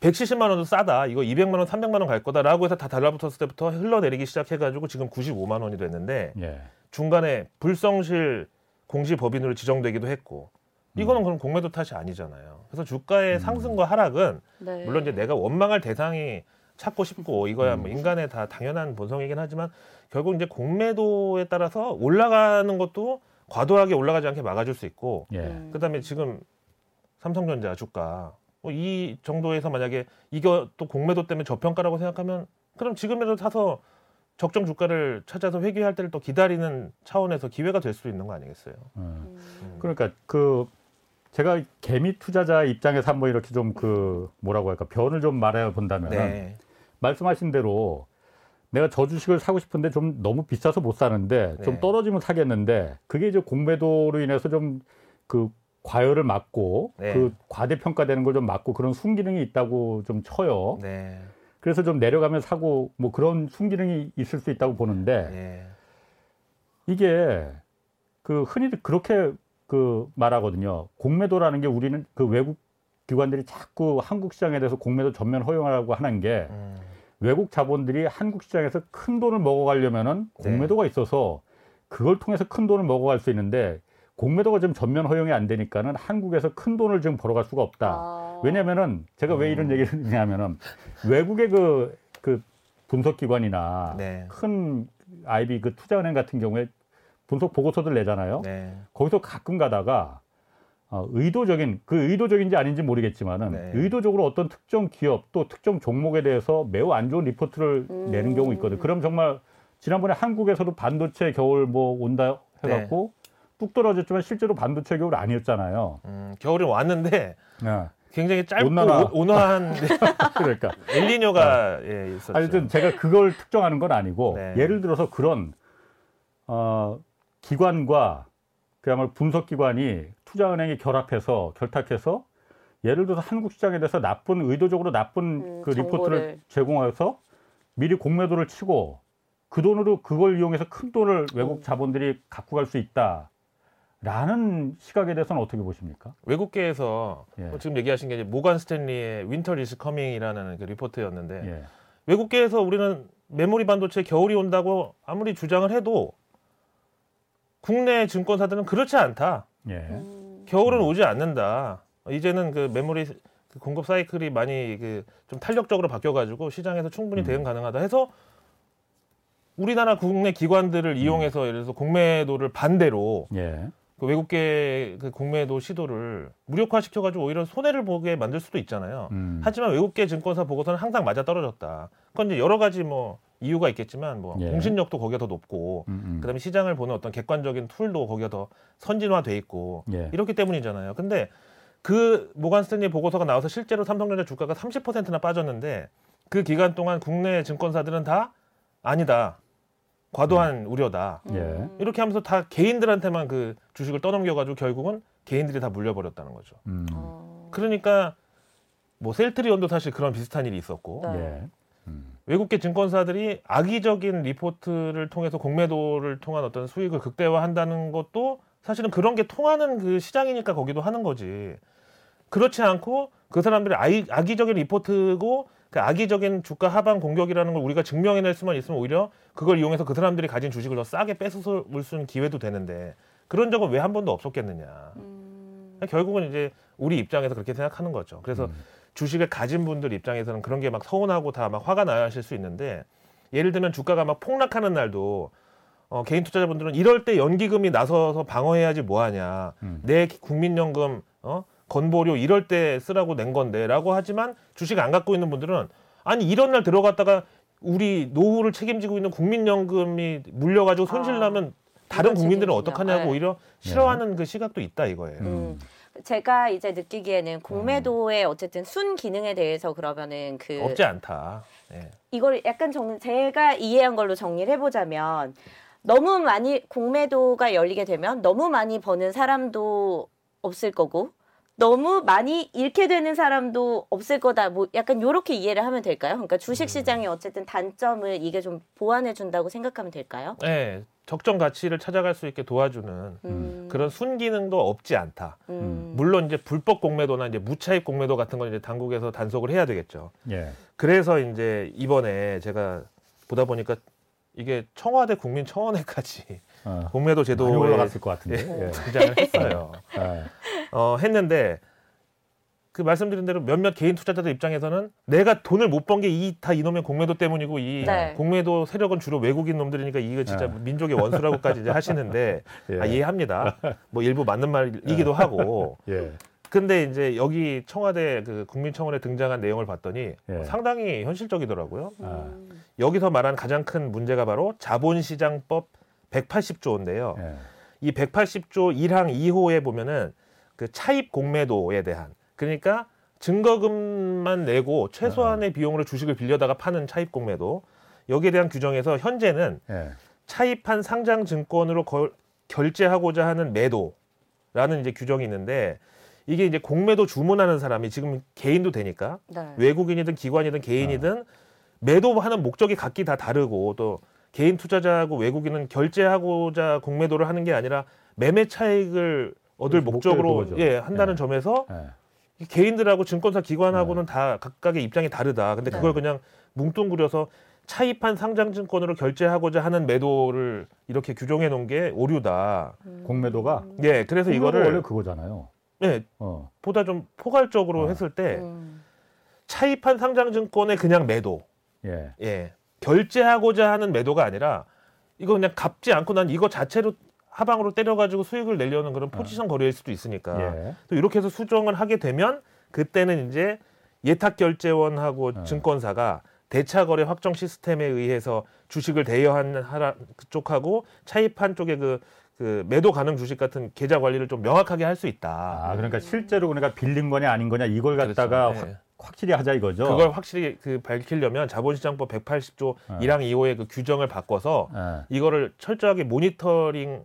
170만원도 싸다. 이거 200만원, 300만원 갈 거다라고 해서 다 달라붙었을 때부터 흘러내리기 시작해가지고 지금 95만원이 됐는데 예. 중간에 불성실 공시법인으로 지정되기도 했고 이거는 그럼 공매도 탓이 아니잖아요. 그래서 주가의 상승과 하락은 네. 물론 이제 내가 원망할 대상이 찾고 싶고 이거야 뭐 인간의 다 당연한 본성이긴 하지만 결국 이제 공매도에 따라서 올라가는 것도 과도하게 올라가지 않게 막아줄 수 있고 예. 그다음에 지금 삼성전자 주가 이 정도에서 만약에 이거 또 공매도 때문에 저평가라고 생각하면 그럼 지금이라도 사서 적정 주가를 찾아서 회귀할 때를 또 기다리는 차원에서 기회가 될 수도 있는 거 아니겠어요? 그러니까 그 제가 개미 투자자 입장에서 한번 이렇게 좀 그 뭐라고 할까 변을 좀 말해 본다면 네. 말씀하신 대로 내가 저 주식을 사고 싶은데 좀 너무 비싸서 못 사는데 네. 좀 떨어지면 사겠는데 그게 이제 공매도로 인해서 좀 그 과열을 막고 네. 그 과대평가되는 걸 좀 막고 그런 순기능이 있다고 좀 쳐요. 네. 그래서 좀 내려가면 사고 뭐 그런 순기능이 있을 수 있다고 보는데 네. 이게 그 흔히 그렇게 그 말하거든요. 공매도라는 게 우리는 그 외국 기관들이 자꾸 한국 시장에 대해서 공매도 전면 허용하라고 하는 게 외국 자본들이 한국 시장에서 큰 돈을 먹어가려면은 공매도가 네. 있어서 그걸 통해서 큰 돈을 먹어갈 수 있는데 공매도가 지금 전면 허용이 안 되니까는 한국에서 큰 돈을 지금 벌어갈 수가 없다. 아... 왜냐면은 제가 왜 이런 얘기를 했냐면은 외국의 그 분석기관이나 네. 큰 IB 그 투자은행 같은 경우에 분석 보고서들 내잖아요. 네. 거기서 가끔 가다가 의도적인 그 의도적인지 아닌지 모르겠지만은 네. 의도적으로 어떤 특정 기업 또 특정 종목에 대해서 매우 안 좋은 리포트를 내는 경우 있거든. 그럼 정말 지난번에 한국에서도 반도체 겨울 뭐 온다 해갖고 네. 뚝 떨어졌지만 실제로 반도체 겨울 아니었잖아요. 겨울이 왔는데 네. 굉장히 짧고 온화한 그러니까 엘니뇨가 네. 예, 있었죠. 하여튼 제가 그걸 특정하는 건 아니고 네. 예를 들어서 그런 기관과 그야말로 분석기관이 투자은행이 결합해서 결탁해서 예를 들어서 한국 시장에 대해서 나쁜 의도적으로 나쁜 그 리포트를 제공해서 미리 공매도를 치고 그 돈으로 그걸 이용해서 큰 돈을 외국 자본들이 갖고 갈 수 있다라는 시각에 대해서는 어떻게 보십니까? 외국계에서 예. 지금 얘기하신 게 이제 모건스탠리의 윈터 리스 커밍이라는 그 리포트였는데 예. 외국계에서 우리는 메모리 반도체 겨울이 온다고 아무리 주장을 해도 국내 증권사들은 그렇지 않다. 예. 겨울은 오지 않는다. 이제는 그 메모리 공급 사이클이 많이 그 좀 탄력적으로 바뀌어가지고 시장에서 충분히 대응 가능하다 해서 우리나라 국내 기관들을 이용해서 예를 들어서 공매도를 반대로 예. 그 외국계 그 공매도 시도를 무력화시켜가지고 오히려 손해를 보게 만들 수도 있잖아요. 하지만 외국계 증권사 보고서는 항상 맞아 떨어졌다. 그건 이제 여러 가지 뭐 이유가 있겠지만 뭐 예. 공신력도 거기가 더 높고 그다음에 시장을 보는 어떤 객관적인 툴도 거기가 더 선진화돼 있고 예. 이렇기 때문이잖아요. 근데 그 모건스탠리 보고서가 나와서 실제로 삼성전자 주가가 30%나 빠졌는데 그 기간 동안 국내 증권사들은 다 아니다. 과도한 우려다. 예. 이렇게 하면서 다 개인들한테만 그 주식을 떠넘겨가지고 결국은 개인들이 다 물려버렸다는 거죠. 그러니까 뭐 셀트리온도 사실 그런 비슷한 일이 있었고 네. 외국계 증권사들이 악의적인 리포트를 통해서 공매도를 통한 어떤 수익을 극대화한다는 것도 사실은 그런 게 통하는 그 시장이니까 거기도 하는 거지. 그렇지 않고 그 사람들이 악의적인 리포트고 그 악의적인 주가 하방 공격이라는 걸 우리가 증명해낼 수만 있으면 오히려 그걸 이용해서 그 사람들이 가진 주식을 더 싸게 뺏어서 올 수 있는 기회도 되는데 그런 적은 왜 한 번도 없었겠느냐. 결국은 이제 우리 입장에서 그렇게 생각하는 거죠. 그래서 주식을 가진 분들 입장에서는 그런 게 막 서운하고 다 막 화가 나실 수 있는데 예를 들면 주가가 막 폭락하는 날도 개인 투자자분들은 이럴 때 연기금이 나서서 방어해야지 뭐하냐. 내 국민연금 건보료 이럴 때 쓰라고 낸 건데 라고 하지만 주식 안 갖고 있는 분들은 아니 이런 날 들어갔다가 우리 노후를 책임지고 있는 국민연금이 물려가지고 손실나면 다른 국민들은 어떡하냐고 네. 오히려 싫어하는 그 시각도 있다 이거예요. 제가 이제 느끼기에는 공매도의 어쨌든 순 기능에 대해서 그러면은 그 없지 않다. 네. 이걸 약간 제가 이해한 걸로 정리를 해보자면 너무 많이 공매도가 열리게 되면 너무 많이 버는 사람도 없을 거고 너무 많이 잃게 되는 사람도 없을 거다. 뭐 약간 요렇게 이해를 하면 될까요? 그러니까 주식 시장이 어쨌든 단점을 이게 좀 보완해 준다고 생각하면 될까요? 네. 적정 가치를 찾아갈 수 있게 도와주는 그런 순기능도 없지 않다. 물론 이제 불법 공매도나 이제 무차입 공매도 같은 건 이제 당국에서 단속을 해야 되겠죠. 예. 그래서 이제 이번에 제가 보다 보니까 이게 청와대 국민청원회까지 공매도 제도에 올라갔을 것 같은데 등장을 했어요. 했는데 그 말씀드린 대로 몇몇 개인 투자자들 입장에서는 내가 돈을 못 번 게 이 다 이놈의 공매도 때문이고 이 네. 공매도 세력은 주로 외국인 놈들이니까 이거 진짜 민족의 원수라고까지 이제 하시는데 예. 이해합니다. 뭐 일부 맞는 말이기도 하고. 예. 근데 이제 여기 청와대 그 국민청원에 등장한 내용을 봤더니 예. 상당히 현실적이더라고요. 여기서 말한 가장 큰 문제가 바로 자본시장법 180조인데요. 예. 이 180조 1항 2호에 보면은 그 차입 공매도에 대한 그러니까 증거금만 내고 최소한의 비용으로 주식을 빌려다가 파는 차입 공매도 여기에 대한 규정에서 현재는 차입한 상장 증권으로 결제하고자 하는 매도라는 이제 규정이 있는데 이게 이제 공매도 주문하는 사람이 지금 개인도 되니까 네. 외국인이든 기관이든 개인이든 매도하는 목적이 각기 다 다르고 또 개인 투자자하고 외국인은 결제하고자 공매도를 하는 게 아니라 매매 차익을 얻을 목적으로 한다는 점에서 개인들하고 증권사 기관하고는 다 각각의 입장이 다르다. 근데 그걸 그냥 뭉뚱그려서 차입한 상장증권으로 결제하고자 하는 매도를 이렇게 규정해 놓은 게 오류다. 공매도가? 예, 그래서 이거를 원래 그거잖아요. 예, 보다 좀 포괄적으로 했을 때 차입한 상장증권의 그냥 매도. 예, 결제하고자 하는 매도가 아니라 이거 그냥 갚지 않고 난 이거 자체로 하방으로 때려가지고 수익을 내려는 그런 포지션 거래일 수도 있으니까 또 이렇게 해서 수정을 하게 되면 그때는 이제 예탁결제원하고 증권사가 대차거래 확정 시스템에 의해서 주식을 대여한 쪽하고 차입한 쪽의 그 매도 가능 주식 같은 계좌 관리를 좀 명확하게 할 수 있다. 아, 그러니까 실제로 그러니까 빌린 거냐 아닌 거냐 이걸 갖다가 그렇죠. 확실히 하자 이거죠. 그걸 확실히 그 밝히려면 자본시장법 180조 1항 2호의 그 규정을 바꿔서 이거를 철저하게 모니터링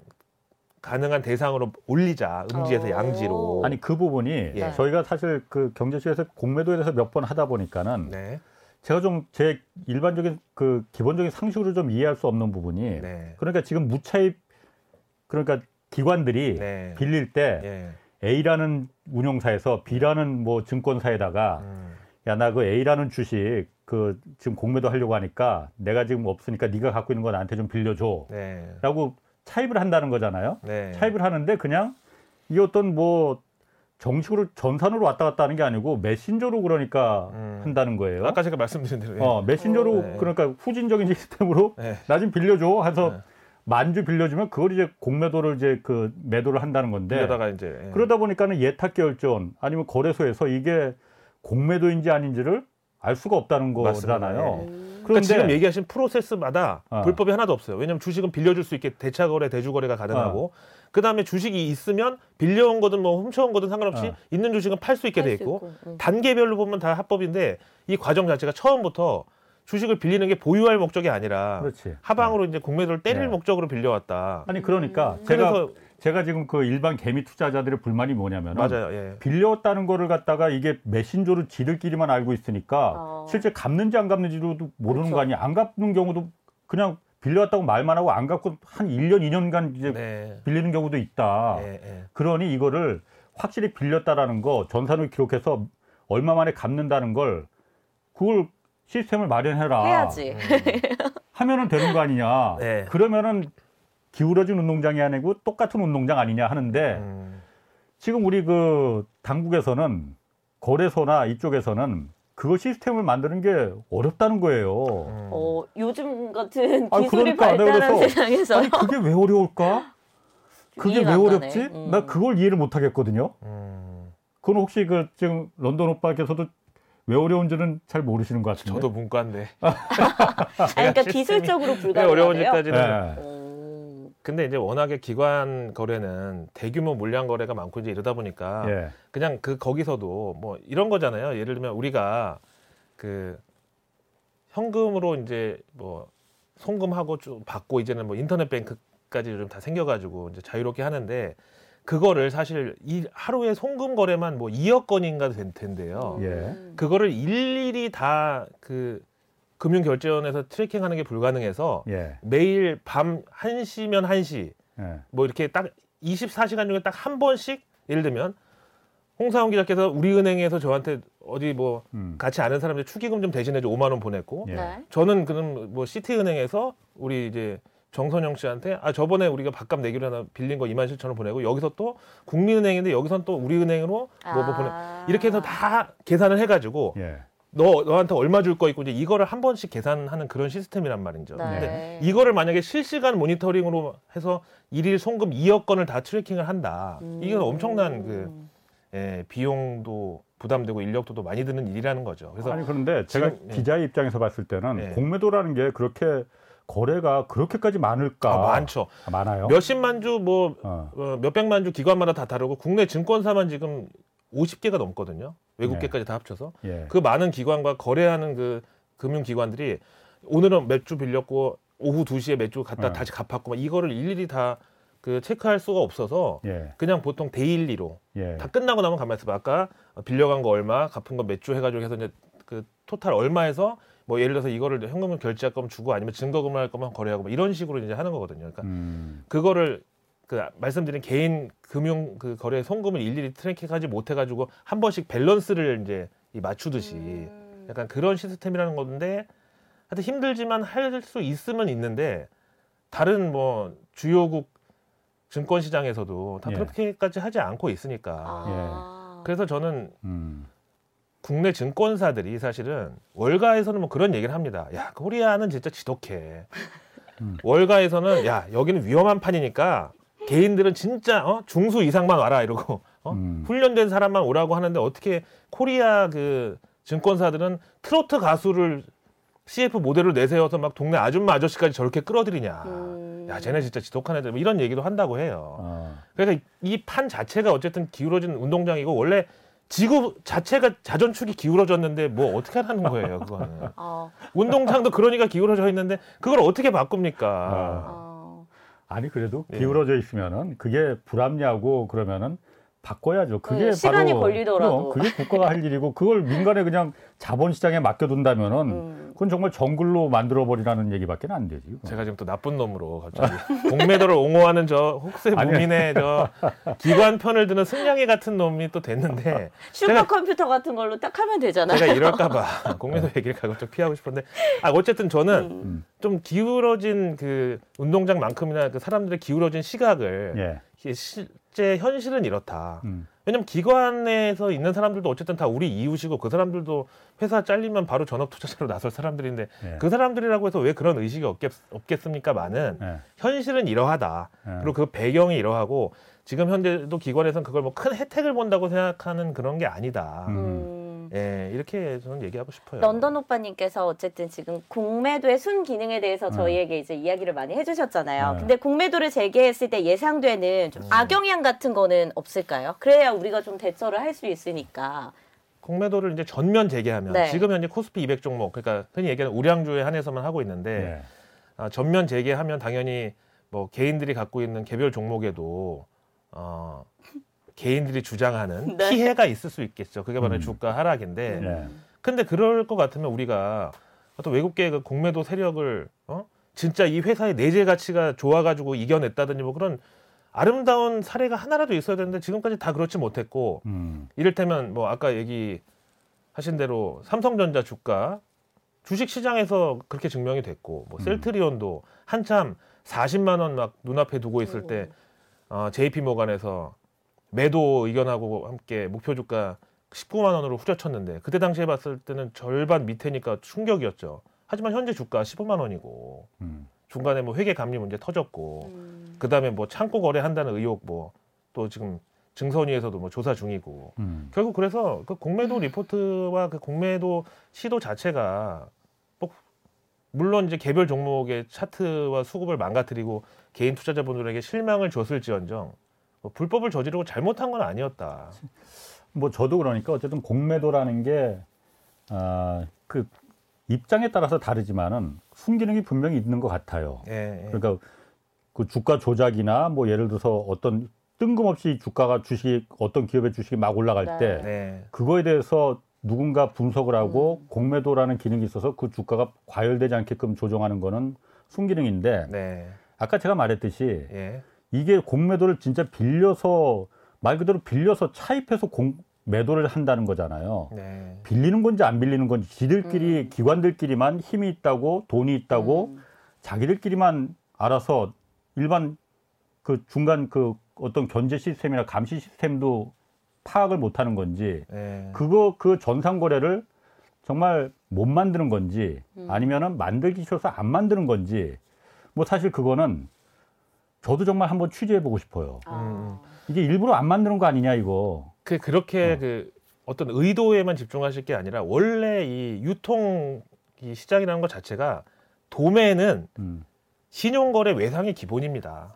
가능한 대상으로 올리자. 음지에서 양지로. 아니 그 부분이 저희가 사실 그 경제쇼에서 공매도에 대해서 몇 번 하다 보니까는 제가 좀 제 일반적인 그 기본적인 상식으로 좀 이해할 수 없는 부분이 그러니까 지금 무차입 그러니까 기관들이 빌릴 때 A라는 운용사에서 B라는 뭐 증권사에다가 야, 나 그 A라는 주식 그 지금 공매도 하려고 하니까 내가 지금 없으니까 네가 갖고 있는 거 나한테 좀 빌려줘. 라고 차입을 한다는 거잖아요. 차입을 하는데 그냥 이 어떤 뭐 정식으로 전산으로 왔다 갔다 하는 게 아니고 메신저로 그러니까 한다는 거예요. 아까 제가 말씀드린 대로. 메신저로 그러니까 후진적인 시스템으로 나 좀 빌려줘 해서 만주 빌려주면 그걸 이제 공매도를 이제 그 매도를 한다는 건데. 그러다가 이제 그러다 보니까는 예탁결제원 아니면 거래소에서 이게 공매도인지 아닌지를 알 수가 없다는 거잖아요. 그러니까 지금 얘기하신 프로세스마다 불법이 하나도 없어요. 왜냐하면 주식은 빌려줄 수 있게 대차거래, 대주거래가 가능하고 그다음에 주식이 있으면 빌려온 거든 뭐 훔쳐온 거든 상관없이 있는 주식은 팔 수 있게 돼 있고 단계별로 보면 다 합법인데 이 과정 자체가 처음부터 주식을 빌리는 게 보유할 목적이 아니라 하방으로 이제 공매도를 때릴 목적으로 빌려왔다. 아니 그러니까 제가 지금 그 일반 개미 투자자들의 불만이 뭐냐면 빌려왔다는 거를 갖다가 이게 메신저로 지들끼리만 알고 있으니까 실제 갚는지 안 갚는지도 모르는 거 아니야. 안 갚는 경우도 그냥 빌려왔다고 말만 하고 안 갚고 한 1년, 2년간 이제 빌리는 경우도 있다. 그러니 이거를 확실히 빌렸다라는 거 전산으로 기록해서 얼마 만에 갚는다는 걸 그걸 시스템을 마련해라. 해야지. 하면은 되는 거 아니냐. 그러면은 기울어진 운동장이 아니고 똑같은 운동장 아니냐 하는데 지금 우리 그 당국에서는 거래소나 이쪽에서는 그 시스템을 만드는 게 어렵다는 거예요. 요즘 같은 기술이 발달한 세상에서. 아니 그게 왜 어려울까? 그게 왜 어렵지? 나 그걸 이해를 못 하겠거든요. 그건 혹시 그 지금 런던 오빠께서도 왜 어려운지는 잘 모르시는 것 같은데. 저도 문과인데. 그러니까 기술적으로 불가능해요. 어려운지까지는. 근데 이제 워낙에 기관 거래는 대규모 물량 거래가 많고 이제 이러다 보니까 그냥 그 거기서도 뭐 이런 거잖아요. 예를 들면 우리가 그 현금으로 이제 뭐 송금하고 좀 받고 이제는 뭐 인터넷 뱅크까지 좀 다 생겨가지고 이제 자유롭게 하는데 그거를 사실 이 하루에 송금 거래만 뭐 2억 건인가 된 텐데요. 예. 그거를 일일이 다 그 금융결제원에서 트래킹하는 게 불가능해서 예. 매일 밤 1시면 1시 예. 뭐 이렇게 딱 24시간 중에 딱 한 번씩 예를 들면 홍사훈 기자께서 우리은행에서 저한테 어디 뭐 같이 아는 사람들 축의금 좀 대신해줘 5만 원 보냈고 예. 저는 그럼 뭐 시티은행에서 우리 이제 정선영 씨한테 아 저번에 우리가 밥값 내기로 하나 빌린 거 27,000원 보내고 여기서 또 국민은행인데 여기선 또 우리은행으로 뭐 보내 이렇게 해서 다 계산을 해가지고 예. 너한테 얼마 줄 거 있고 이제 이거를 한 번씩 계산하는 그런 시스템이란 말이죠. 네. 근데 이거를 만약에 실시간 모니터링으로 해서 일일 송금 2억 건을 다 트래킹을 한다. 이건 엄청난 그 비용도 부담되고 인력도도 많이 드는 일이라는 거죠. 그래서 아니 그런데 제가 지금, 기자의 입장에서 봤을 때는 공매도라는 게 그렇게 거래가 그렇게까지 많을까? 아, 많죠. 아, 많아요. 몇십만 주, 뭐 몇백만 주 기관마다 다 다르고 국내 증권사만 지금 50개가 넘거든요. 외국계까지 다 합쳐서 그 많은 기관과 거래하는 그 금융기관들이 오늘은 몇 주 빌렸고 오후 2시에 몇 주 갔다 다시 갚았고 막 이거를 일일이 다 그 체크할 수가 없어서 그냥 보통 데일리로 다 끝나고 나면 가만히 있어봐. 아까 빌려간 거 얼마, 갚은 거 몇 주 해가지고 해서 이제 그 토탈 얼마에서 뭐 예를 들어서 이거를 현금을 결제할 거면 주고 아니면 증거금을 할 거면 거래하고 막 이런 식으로 이제 하는 거거든요. 그러니까 그거를 그 말씀드린 개인 금융 그 거래 송금을 일일이 트래킹하지 못해가지고 한 번씩 밸런스를 이제 맞추듯이 약간 그런 시스템이라는 건데 하여튼 힘들지만 할 수 있으면 있는데 다른 뭐 주요국 증권 시장에서도 다 그렇게까지 하지 않고 있으니까 그래서 저는. 국내 증권사들이 사실은 월가에서는 뭐 그런 얘기를 합니다. 야, 코리아는 진짜 지독해. 월가에서는 야, 여기는 위험한 판이니까 개인들은 진짜 중수 이상만 와라 이러고 훈련된 사람만 오라고 하는데 어떻게 코리아 그 증권사들은 트로트 가수를 CF 모델로 내세워서 막 동네 아줌마 아저씨까지 저렇게 끌어들이냐. 야, 쟤네 진짜 지독한 애들 뭐 이런 얘기도 한다고 해요. 그래서 이 판 자체가 어쨌든 기울어진 운동장이고 원래 지구 자체가 자전축이 기울어졌는데 뭐 어떻게 하는 거예요 그거는. 운동장도 그러니까 기울어져 있는데 그걸 어떻게 바꿉니까? 아니 그래도 기울어져 있으면은 그게 불합리하고 그러면은 바꿔야죠. 그게 시간이 바로, 걸리더라도 그게 국가가 할 일이고 그걸 민간에 그냥 자본시장에 맡겨둔다면은 그건 정말 정글로 만들어버리라는 얘기밖에 안 되지. 그건. 제가 지금 또 나쁜 놈으로 갑자기 공매도를 옹호하는 저 혹세 무민의 저 기관 편을 드는 승냥이 같은 놈이 또 됐는데 슈퍼컴퓨터 같은 걸로 딱 하면 되잖아요. 제가 이럴까봐 공매도 얘기를 가급적 피하고 싶은데 어쨌든 저는 좀 기울어진 그 운동장만큼이나 그 사람들의 기울어진 시각을 실제 현실은 이렇다. 왜냐면 기관에서 있는 사람들도 어쨌든 다 우리 이웃이고 그 사람들도 회사 잘리면 바로 전업 투자자로 나설 사람들인데 그 사람들이라고 해서 왜 그런 의식이 없겠습니까만은 현실은 이러하다. 그리고 그 배경이 이러하고 지금 현재도 기관에서는 그걸 뭐 큰 혜택을 본다고 생각하는 그런 게 아니다. 이렇게 저는 얘기하고 싶어요. 런던 오빠님께서 어쨌든 지금 공매도의 순기능에 대해서 저희에게 이제 이야기를 많이 해주셨잖아요. 근데 공매도를 재개했을 때 예상되는 좀 악영향 같은 거는 없을까요? 그래야 우리가 좀 대처를 할 수 있으니까. 공매도를 이제 전면 재개하면 지금 현재 코스피 200 종목 그러니까 흔히 얘기하는 우량주에 한해서만 하고 있는데 전면 재개하면 당연히 뭐 개인들이 갖고 있는 개별 종목에도 개인들이 주장하는 피해가 있을 수 있겠죠. 그게 바로 주가 하락인데 근데 그럴 것 같으면 우리가 또 외국계 그 공매도 세력을 진짜 이 회사의 내재 가치가 좋아가지고 이겨냈다든지 뭐 그런 아름다운 사례가 하나라도 있어야 되는데 지금까지 다 그렇지 못했고 이를테면 뭐 아까 얘기하신 대로 삼성전자 주가 주식시장에서 그렇게 증명이 됐고 뭐 셀트리온도 한참 40만 원 막 눈앞에 두고 있을 때 JP 모간에서 매도 의견하고 함께 목표 주가 19만 원으로 후려쳤는데 그때 당시에 봤을 때는 절반 밑에니까 충격이었죠. 하지만 현재 주가 15만 원이고 중간에 뭐 회계 감리 문제 터졌고 그다음에 뭐 창고 거래한다는 의혹 뭐 또 지금 증선위에서도 뭐 조사 중이고 결국 그래서 그 공매도 리포트와 그 공매도 시도 자체가 물론 이제 개별 종목의 차트와 수급을 망가뜨리고 개인 투자자분들에게 실망을 줬을지언정 불법을 저지르고 잘못한 건 아니었다. 뭐 저도 그러니까 어쨌든 공매도라는 게 그 입장에 따라서 다르지만은 순기능이 분명히 있는 것 같아요. 그러니까 그 주가 조작이나 뭐 예를 들어서 어떤 뜬금없이 주가가 주식이 어떤 기업의 주식이 막 올라갈 네. 때 네. 그거에 대해서 누군가 분석을 하고 공매도라는 기능이 있어서 그 주가가 과열되지 않게끔 조정하는 거는 순기능인데 네. 아까 제가 말했듯이 예. 이게 공매도를 진짜 빌려서 말 그대로 빌려서 차입해서 매도를 한다는 거잖아요. 네. 빌리는 건지 안 빌리는 건지 지들끼리 기관들끼리만 힘이 있다고 돈이 있다고 자기들끼리만 알아서 일반 그 중간 그 어떤 견제 시스템이나 감시 시스템도 파악을 못하는 건지 네. 그거 그 전상 거래를 정말 못 만드는 건지 아니면은 만들기 싫어서 안 만드는 건지 뭐 사실 그거는 저도 정말 한번 취재해보고 싶어요. 이게 일부러 안 만드는 거 아니냐 이거. 그렇게 그 어떤 의도에만 집중하실 게 아니라 원래 이 유통 이 시장이라는 것 자체가 도매는 신용거래 외상의 기본입니다.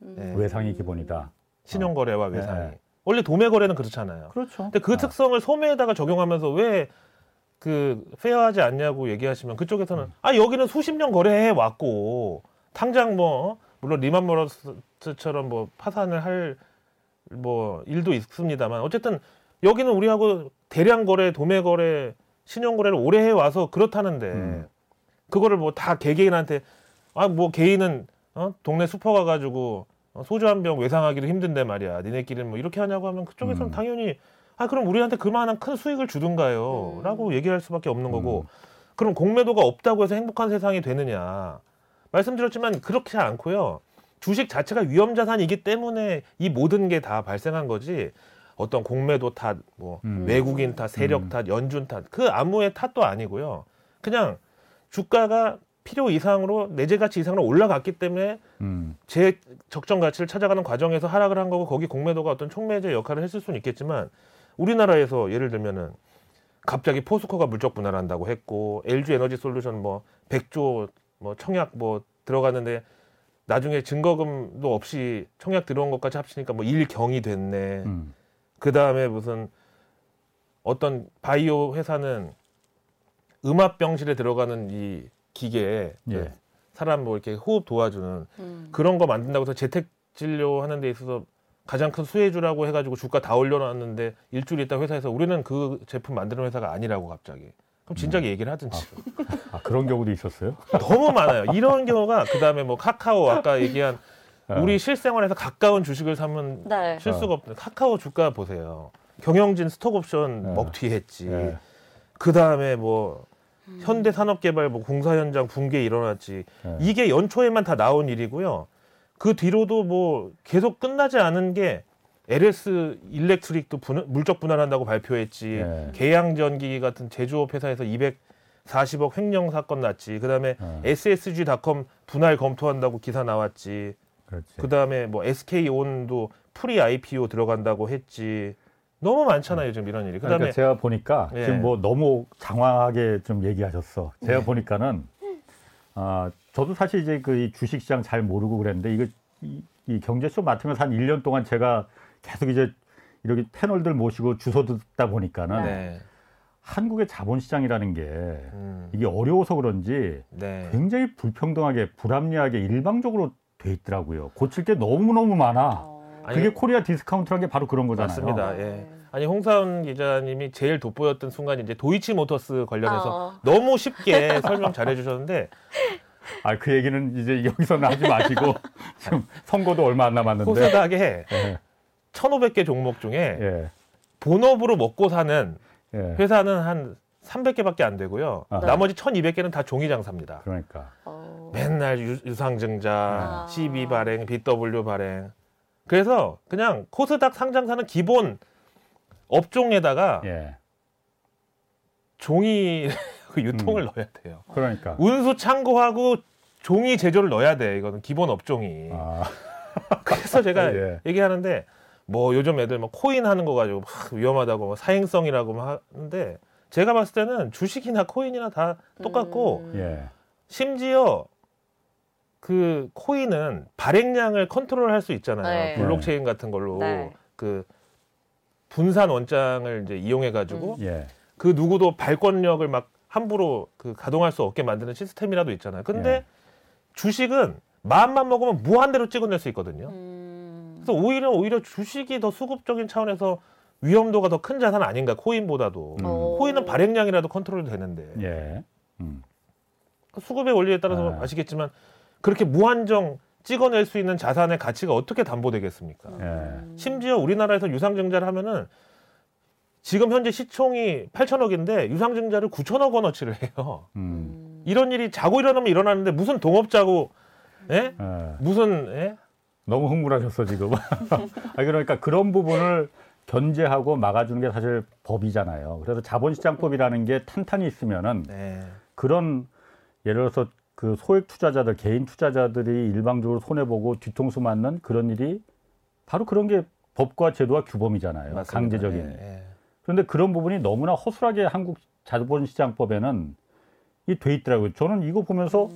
네. 외상이 기본이다. 신용거래와 외상이. 네. 원래 도매거래는 그렇잖아요. 그렇죠. 근데 그 특성을 소매에다가 적용하면서 왜 그 페어하지 않냐고 얘기하시면 그쪽에서는 아 여기는 수십 년 거래해 왔고 당장 뭐 물론 리만브러스처럼 뭐 파산을 할 뭐 일도 있습니다만 어쨌든 여기는 우리하고 대량 거래, 도매 거래, 신용 거래를 오래 해 와서 그렇다는데 그거를 뭐 다 개개인한테 아 뭐 개인은 동네 슈퍼 가가지고 소주 한 병 외상하기도 힘든데 말이야. 니네끼리는 뭐 이렇게 하냐고 하면 그쪽에서는 당연히 아 그럼 우리한테 그만한 큰 수익을 주든가요? 라고 얘기할 수밖에 없는 거고 그럼 공매도가 없다고 해서 행복한 세상이 되느냐. 말씀드렸지만 그렇지 않고요. 주식 자체가 위험자산이기 때문에 이 모든 게 다 발생한 거지 어떤 공매도 탓, 뭐 외국인 탓, 세력 탓, 연준 탓 그 아무의 탓도 아니고요. 그냥 주가가 필요 이상으로 내재 가치 이상으로 올라갔기 때문에 제 적정 가치를 찾아가는 과정에서 하락을 한 거고 거기 공매도가 어떤 촉매제 역할을 했을 수는 있겠지만 우리나라에서 예를 들면은 갑자기 포스코가 물적 분할한다고 했고 LG 에너지 솔루션 뭐 100조 뭐 청약 뭐 들어갔는데 나중에 증거금도 없이 청약 들어온 것까지 합치니까 뭐 1경이 됐네. 그 다음에 무슨 어떤 바이오 회사는 음압병실에 들어가는 이 기계, 예. 사람 뭐 이렇게 호흡 도와주는 그런 거 만든다고 해서 재택 진료하는 데 있어서 가장 큰 수혜주라고 해가지고 주가 다 올려놨는데 일주일 있다 회사에서 우리는 그 제품 만드는 회사가 아니라고 갑자기. 그럼 진작 얘기를 하든지. 아, 그런 경우도 있었어요? 너무 많아요. 이런 경우가 그다음에 뭐 카카오 아까 얘기한 우리 실생활에서 가까운 주식을 사면 네. 실수가 없는 카카오 주가 보세요. 경영진 스톡옵션 먹튀했지. 그다음에 뭐 현대산업개발 뭐 공사 현장 붕괴 일어났지. 이게 연초에만 다 나온 일이고요. 그 뒤로도 뭐 계속 끝나지 않은 게 LS 일렉트릭도 물적 분할한다고 발표했지. 계양전기 같은 제조업 회사에서 240억 횡령 사건 났지. 그다음에 SSG닷컴 분할 검토한다고 기사 나왔지. 그렇지. 그다음에 뭐 SK온도 프리 IPO 들어간다고 했지. 너무 많잖아요, 지금 이런 일이. 그다음에 그러니까 제가 보니까 예. 지금 뭐 너무 장황하게 좀 얘기하셨어. 제가 보니까는 저도 사실 이제 그 주식 시장 잘 모르고 그랬는데 이 경제쇼 맡으면서 한 1년 동안 제가 계속 이제 이렇게 패널들 모시고 주소 듣다 보니까는 한국의 자본시장이라는 게 이게 어려워서 그런지 굉장히 불평등하게 불합리하게 일방적으로 돼 있더라고요. 고칠 게 너무너무 많아. 그게 코리아 디스카운트라는 게 바로 그런 거잖아요. 맞습니다. 예. 아니 홍사훈 기자님이 제일 돋보였던 순간이 이제 도이치모터스 관련해서 너무 쉽게 설명 잘해 주셨는데 아, 그 얘기는 이제 여기서는 하지 마시고 지금 선거도 얼마 안 남았는데 코스닥에 1,500개 종목 중에 본업으로 먹고 사는 회사는 한 300개밖에 안 되고요. 나머지 1,200개는 다 종이장사입니다. 그러니까 맨날 유상증자, CB 발행, BW 발행. 그래서 그냥 코스닥 상장사는 기본 업종에다가 종이 유통을 넣어야 돼요. 그러니까 운수 창고하고 종이 제조를 넣어야 돼. 이거는 기본 업종이. 그래서 제가 얘기하는데 뭐 요즘 애들 뭐 코인 하는 거 가지고 막 위험하다고 뭐 사행성이라고 막 하는데 제가 봤을 때는 주식이나 코인이나 다 똑같고 심지어 그 코인은 발행량을 컨트롤할 수 있잖아요. 블록체인 같은 걸로 그 분산 원장을 이제 이용해 가지고 그 누구도 발권력을 막 함부로 그 가동할 수 없게 만드는 시스템이라도 있잖아요. 근데 주식은 마음만 먹으면 무한대로 찍어낼 수 있거든요. 그래서 오히려 주식이 더 수급적인 차원에서 위험도가 더 큰 자산 아닌가, 코인보다도. 코인은 발행량이라도 컨트롤 되는데. 예. 수급의 원리에 따라서 아시겠지만 그렇게 무한정 찍어낼 수 있는 자산의 가치가 어떻게 담보되겠습니까? 예. 심지어 우리나라에서 유상증자를 하면은 지금 현재 시총이 8천억인데 유상증자를 9천억 원어치를 해요. 이런 일이 자고 일어나면 일어나는데 무슨 동업자고, 예? 무슨, 예? 너무 흥분하셨어 지금. 그러니까 그런 부분을 견제하고 막아주는 게 사실 법이잖아요. 그래서 자본시장법이라는 게 탄탄히 있으면은 그런, 예를 들어서 그 소액 투자자들, 개인 투자자들이 일방적으로 손해보고 뒤통수 맞는 그런 일이 바로 그런 게 법과 제도와 규범이잖아요. 맞습니다. 강제적인. 그런데 그런 부분이 너무나 허술하게 한국 자본시장법에는 이 돼 있더라고요. 저는 이거 보면서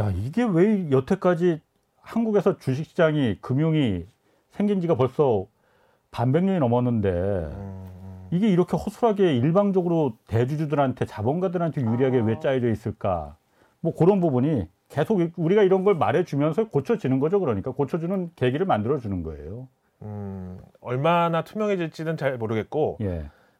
야, 이게 왜 여태까지 한국에서 주식시장이, 금융이 생긴 지가 벌써 반백년이 넘었는데 이게 이렇게 허술하게 일방적으로 대주주들한테, 자본가들한테 유리하게 왜 짜여져 있을까? 뭐 그런 부분이 계속 우리가 이런 걸 말해주면서 고쳐지는 거죠. 그러니까 고쳐주는 계기를 만들어주는 거예요. 얼마나 투명해질지는 잘 모르겠고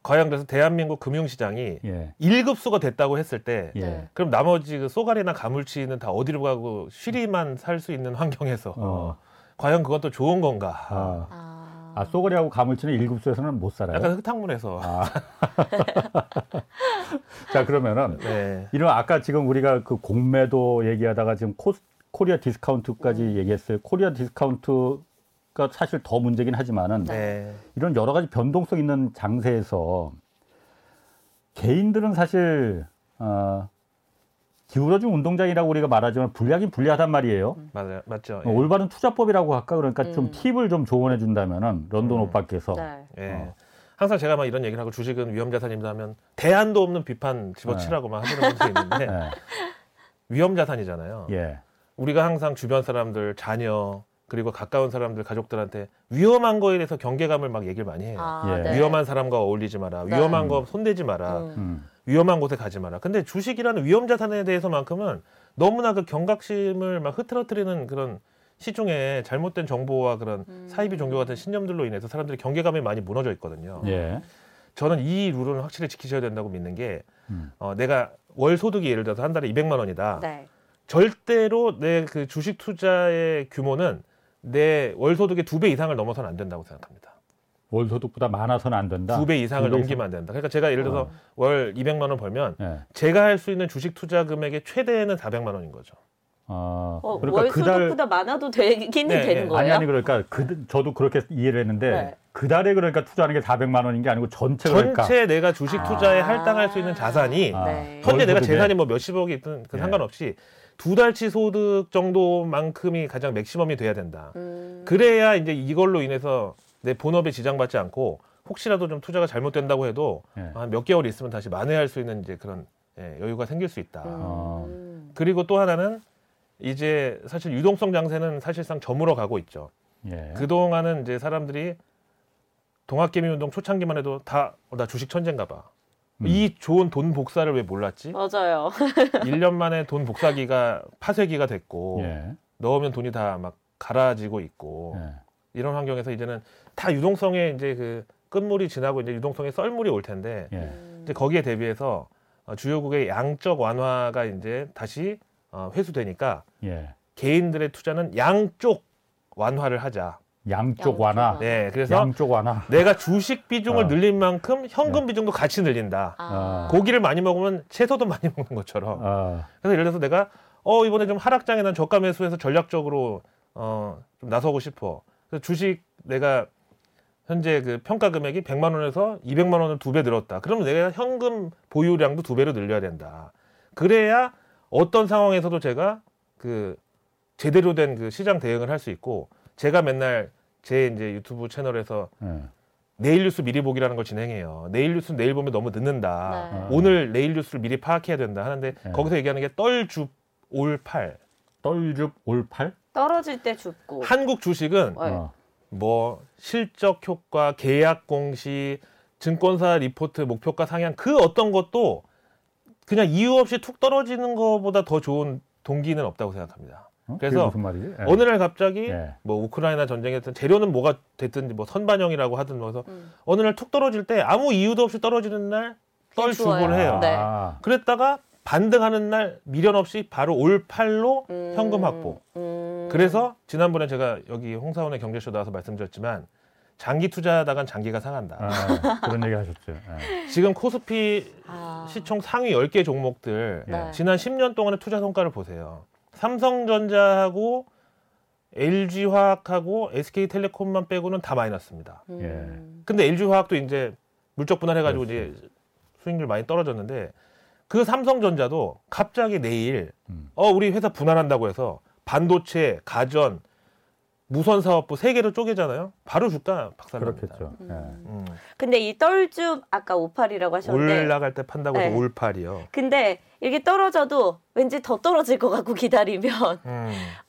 과연 그래서 대한민국 금융시장이 1급수가 됐다고 했을 때 그럼 나머지 그 쏘가리나 가물치는 다 어디로 가고 쉬리만 살 수 있는 환경에서 과연 그건 또 좋은 건가? 쏘가리하고 가물치는 1급수에서는 못 살아요. 약간 흙탕물에서. 자, 그러면은 이런 아까 지금 우리가 그 공매도 얘기하다가 지금 코리아 디스카운트까지 얘기했어요. 코리아 디스카운트가 사실 더 문제긴 하지만은 이런 여러 가지 변동성 있는 장세에서 개인들은 사실 기울어진 운동장이라고 우리가 말하지만 불리하긴 불리하단 말이에요. 맞아요, 맞죠. 올바른 투자법이라고 할까? 그러니까 좀 팁을 좀 조언해 준다면은 런던 오빠께서. 항상 제가 막 이런 얘기를 하고 주식은 위험자산입니다 하면 대안도 없는 비판 집어치라고 막 하시는 분들이 있는데 위험자산이잖아요. 우리가 항상 주변 사람들, 자녀 그리고 가까운 사람들, 가족들한테 위험한 거에 대해서 경계감을 막 얘기를 많이 해요. 위험한 사람과 어울리지 마라. 위험한 거 손대지 마라. 위험한 곳에 가지 마라. 근데 주식이라는 위험자산에 대해서만큼은 너무나 그 경각심을 막 흐트러뜨리는 그런 시중에 잘못된 정보와 그런 사이비 종교 같은 신념들로 인해서 사람들이 경계감이 많이 무너져 있거든요. 저는 이 룰은 확실히 지키셔야 된다고 믿는 게 내가 월 소득이 예를 들어서 한 달에 200만 원이다. 절대로 내 그 주식 투자의 규모는 내 월 소득의 2배 이상을 넘어서는 안 된다고 생각합니다. 월 소득보다 많아서는 안 된다. 2배 이상을 넘기면 안 된다. 그러니까 제가 예를 들어서 월 200만 원 벌면 제가 할 수 있는 주식 투자 금액의 최대는 400만 원인 거죠. 그러니까 월 소득보다 많아도 되긴 되는 거예요? 아니 그러니까 저도 그렇게 이해를 했는데 그 달에 그러니까 투자하는 게 400만 원인 게 아니고 전체 내가 주식 투자에 할당할 수 있는 자산이 현재 내가 재산이 뭐 몇십억이 있든 상관없이 두 달치 소득 정도만큼이 가장 맥시멈이 돼야 된다. 그래야 이제 이걸로 인해서 내 본업에 지장받지 않고 혹시라도 좀 투자가 잘못된다고 해도 한 몇 개월 있으면 다시 만회할 수 있는 이제 그런 여유가 생길 수 있다. 그리고 또 하나는 이제 사실 유동성 장세는 사실상 저물어 가고 있죠. 그동안은 이제 사람들이 동학개미 운동 초창기만 해도 다 나 주식 천재인가 봐. 이 좋은 돈 복사를 왜 몰랐지? 맞아요. 1년 만에 돈 복사기가 파쇄기가 됐고 넣으면 돈이 다 막 갈아지고 있고 이런 환경에서 이제는 다 유동성에 이제 그 끝물이 지나고 이제 유동성에 썰물이 올 텐데 이제 거기에 대비해서 주요국의 양적 완화가 이제 다시 회수되니까 개인들의 투자는 양쪽 완화를 하자. 양쪽 완화. 그래서 양쪽 완화. 내가 주식 비중을 늘린 만큼 현금 비중도 같이 늘린다. 고기를 많이 먹으면 채소도 많이 먹는 것처럼. 그래서 예를 들어서 내가 이번에 좀 하락장에 난 저가 매수해서 전략적으로 좀 나서고 싶어. 그래서 주식 내가 현재 그 평가 금액이 100만 원에서 200만 원을 2배 늘었다. 그러면 내가 현금 보유량도 2배로 늘려야 된다. 그래야 어떤 상황에서도 제가 그 제대로 된 그 시장 대응을 할 수 있고. 제가 맨날 제 이제 유튜브 채널에서 내일 뉴스 미리 보기라는 걸 진행해요. 내일 뉴스는 내일 보면 너무 늦는다. 오늘 내일 뉴스를 미리 파악해야 된다 하는데 거기서 얘기하는 게 떨줍 올팔. 떨줍 올팔? 떨어질 때 줍고. 한국 주식은 뭐 실적 효과, 계약 공시, 증권사 리포트 목표가 상향 그 어떤 것도 그냥 이유 없이 툭 떨어지는 것보다 더 좋은 동기는 없다고 생각합니다. 그래서 무슨 말이지? 네. 어느 날 갑자기 네. 뭐 우크라이나 전쟁에 됐든 재료는 뭐가 됐든지 뭐 선반영이라고 하든 그래서 어느 날 툭 떨어질 때 아무 이유도 없이 떨어지는 날 떨주곤 해요. 아. 네. 그랬다가 반등하는 날 미련 없이 바로 올팔로 현금 확보. 그래서 지난번에 제가 여기 홍사훈의 경제쇼 나와서 말씀드렸지만 장기 투자하다간 장기가 상한다. 아, 그런 얘기 하셨죠. 네. 지금 코스피 시총 상위 10개 종목들 네. 지난 10년 동안의 투자 성과를 보세요. 삼성전자하고 LG화학하고 SK텔레콤만 빼고는 다 마이너스입니다. 근데 LG화학도 이제 물적 분할해가지고 그렇지. 이제 수익률 많이 떨어졌는데 그 삼성전자도 갑자기 내일 우리 회사 분할한다고 해서 반도체, 가전, 무선사업부 3개로 쪼개잖아요. 바로 주가 박살납니다. 그렇겠죠. 근데 이 떨줌 아까 오팔이라고 하셨는데 올라갈 때 판다고 해서 네. 올팔이요. 근데 이렇게 떨어져도 왠지 더 떨어질 것 같고 기다리면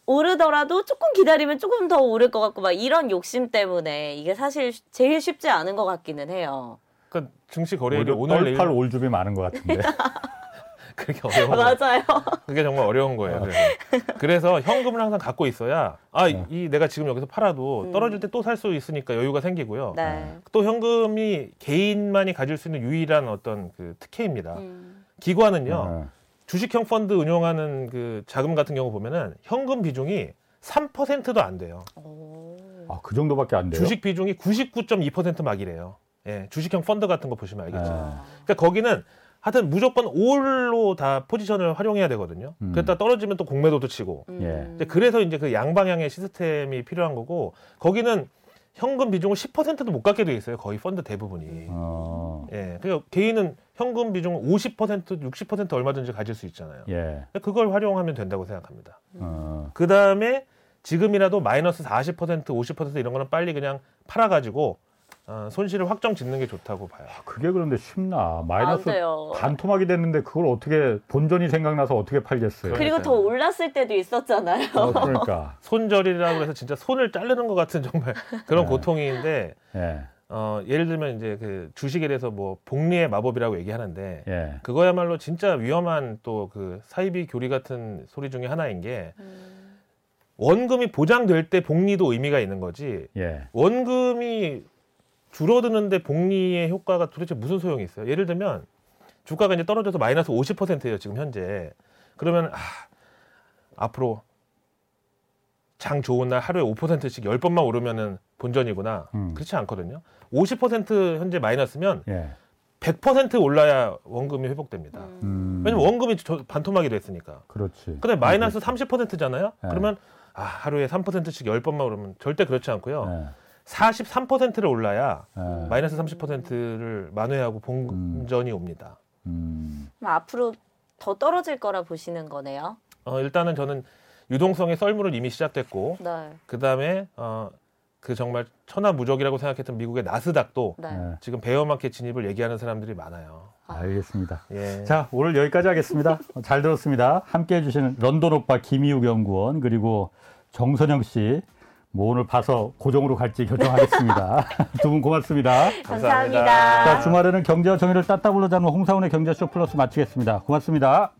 오르더라도 조금 기다리면 조금 더 오를 것 같고 막 이런 욕심 때문에 이게 사실 제일 쉽지 않은 것 같기는 해요. 그러니까 증시 거래율이 오늘 내일 올팔 올줌이 많은 것 같은데. 그게 어려운 맞아요. 그게 정말 어려운 거예요. 그래서 현금을 항상 갖고 있어야 이 내가 지금 여기서 팔아도 떨어질 때 또 살 수 있으니까 여유가 생기고요. 네. 또 현금이 개인만이 가질 수 있는 유일한 어떤 그 특혜입니다. 기관은요 주식형 펀드 운용하는 그 자금 같은 경우 보면은 현금 비중이 3%도 안 돼요. 그 정도밖에 안 돼요? 주식 비중이 99.2% 막이래요. 예, 주식형 펀드 같은 거 보시면 알겠죠. 그러니까 거기는 하여튼 무조건 올로 다 포지션을 활용해야 되거든요. 그랬다 떨어지면 또 공매도도 치고. 그래서 이제 그 양방향의 시스템이 필요한 거고 거기는 현금 비중을 10%도 못 갖게 돼 있어요. 거의 펀드 대부분이. 예, 그러니까 개인은 현금 비중을 50%, 60% 얼마든지 가질 수 있잖아요. 예. 그걸 활용하면 된다고 생각합니다. 그 다음에 지금이라도 마이너스 40%, 50% 이런 거는 빨리 그냥 팔아가지고 손실을 확정 짓는 게 좋다고 봐요. 그게 그런데 쉽나? 마이너스 반토막이 됐는데 그걸 어떻게 본전이 생각나서 어떻게 팔겠어요? 그리고 더 올랐을 때도 있었잖아요. 그러니까 손절이라고 해서 진짜 손을 자르는 것 같은 정말 그런 고통인데 예를 들면 이제 그 주식에 대해서 뭐 복리의 마법이라고 얘기하는데 그거야말로 진짜 위험한 또 그 사이비 교리 같은 소리 중에 하나인 게. 원금이 보장될 때 복리도 의미가 있는 거지. 원금이 줄어드는데 복리의 효과가 도대체 무슨 소용이 있어요? 예를 들면 주가가 이제 떨어져서 마이너스 50%예요. 지금 현재. 그러면 앞으로 장 좋은 날 하루에 5%씩 10번만 오르면은 본전이구나. 그렇지 않거든요. 50% 현재 마이너스면 100% 올라야 원금이 회복됩니다. 왜냐면 원금이 반토막이 됐으니까. 그렇지. 근데 마이너스 30%잖아요. 그러면 하루에 3%씩 10번만 오르면 절대 그렇지 않고요. 43%를 올라야 마이너스 30%를 만회하고 본전이 옵니다. 그럼 앞으로 더 떨어질 거라 보시는 거네요? 일단은 저는 유동성의 썰물은 이미 시작됐고 그다음에 그 정말 천하무적이라고 생각했던 미국의 나스닥도 지금 베어마켓 진입을 얘기하는 사람들이 많아요. 알겠습니다. 자, 오늘 여기까지 하겠습니다. 잘 들었습니다. 함께해 주시는 런던오빠 김희욱 연구원 그리고 정선영 씨 뭐 오늘 봐서 고정으로 갈지 결정하겠습니다. 두 분 고맙습니다. 감사합니다. 자, 주말에는 경제와 정의를 따따블로 잡는 홍사훈의 경제쇼 플러스 마치겠습니다. 고맙습니다.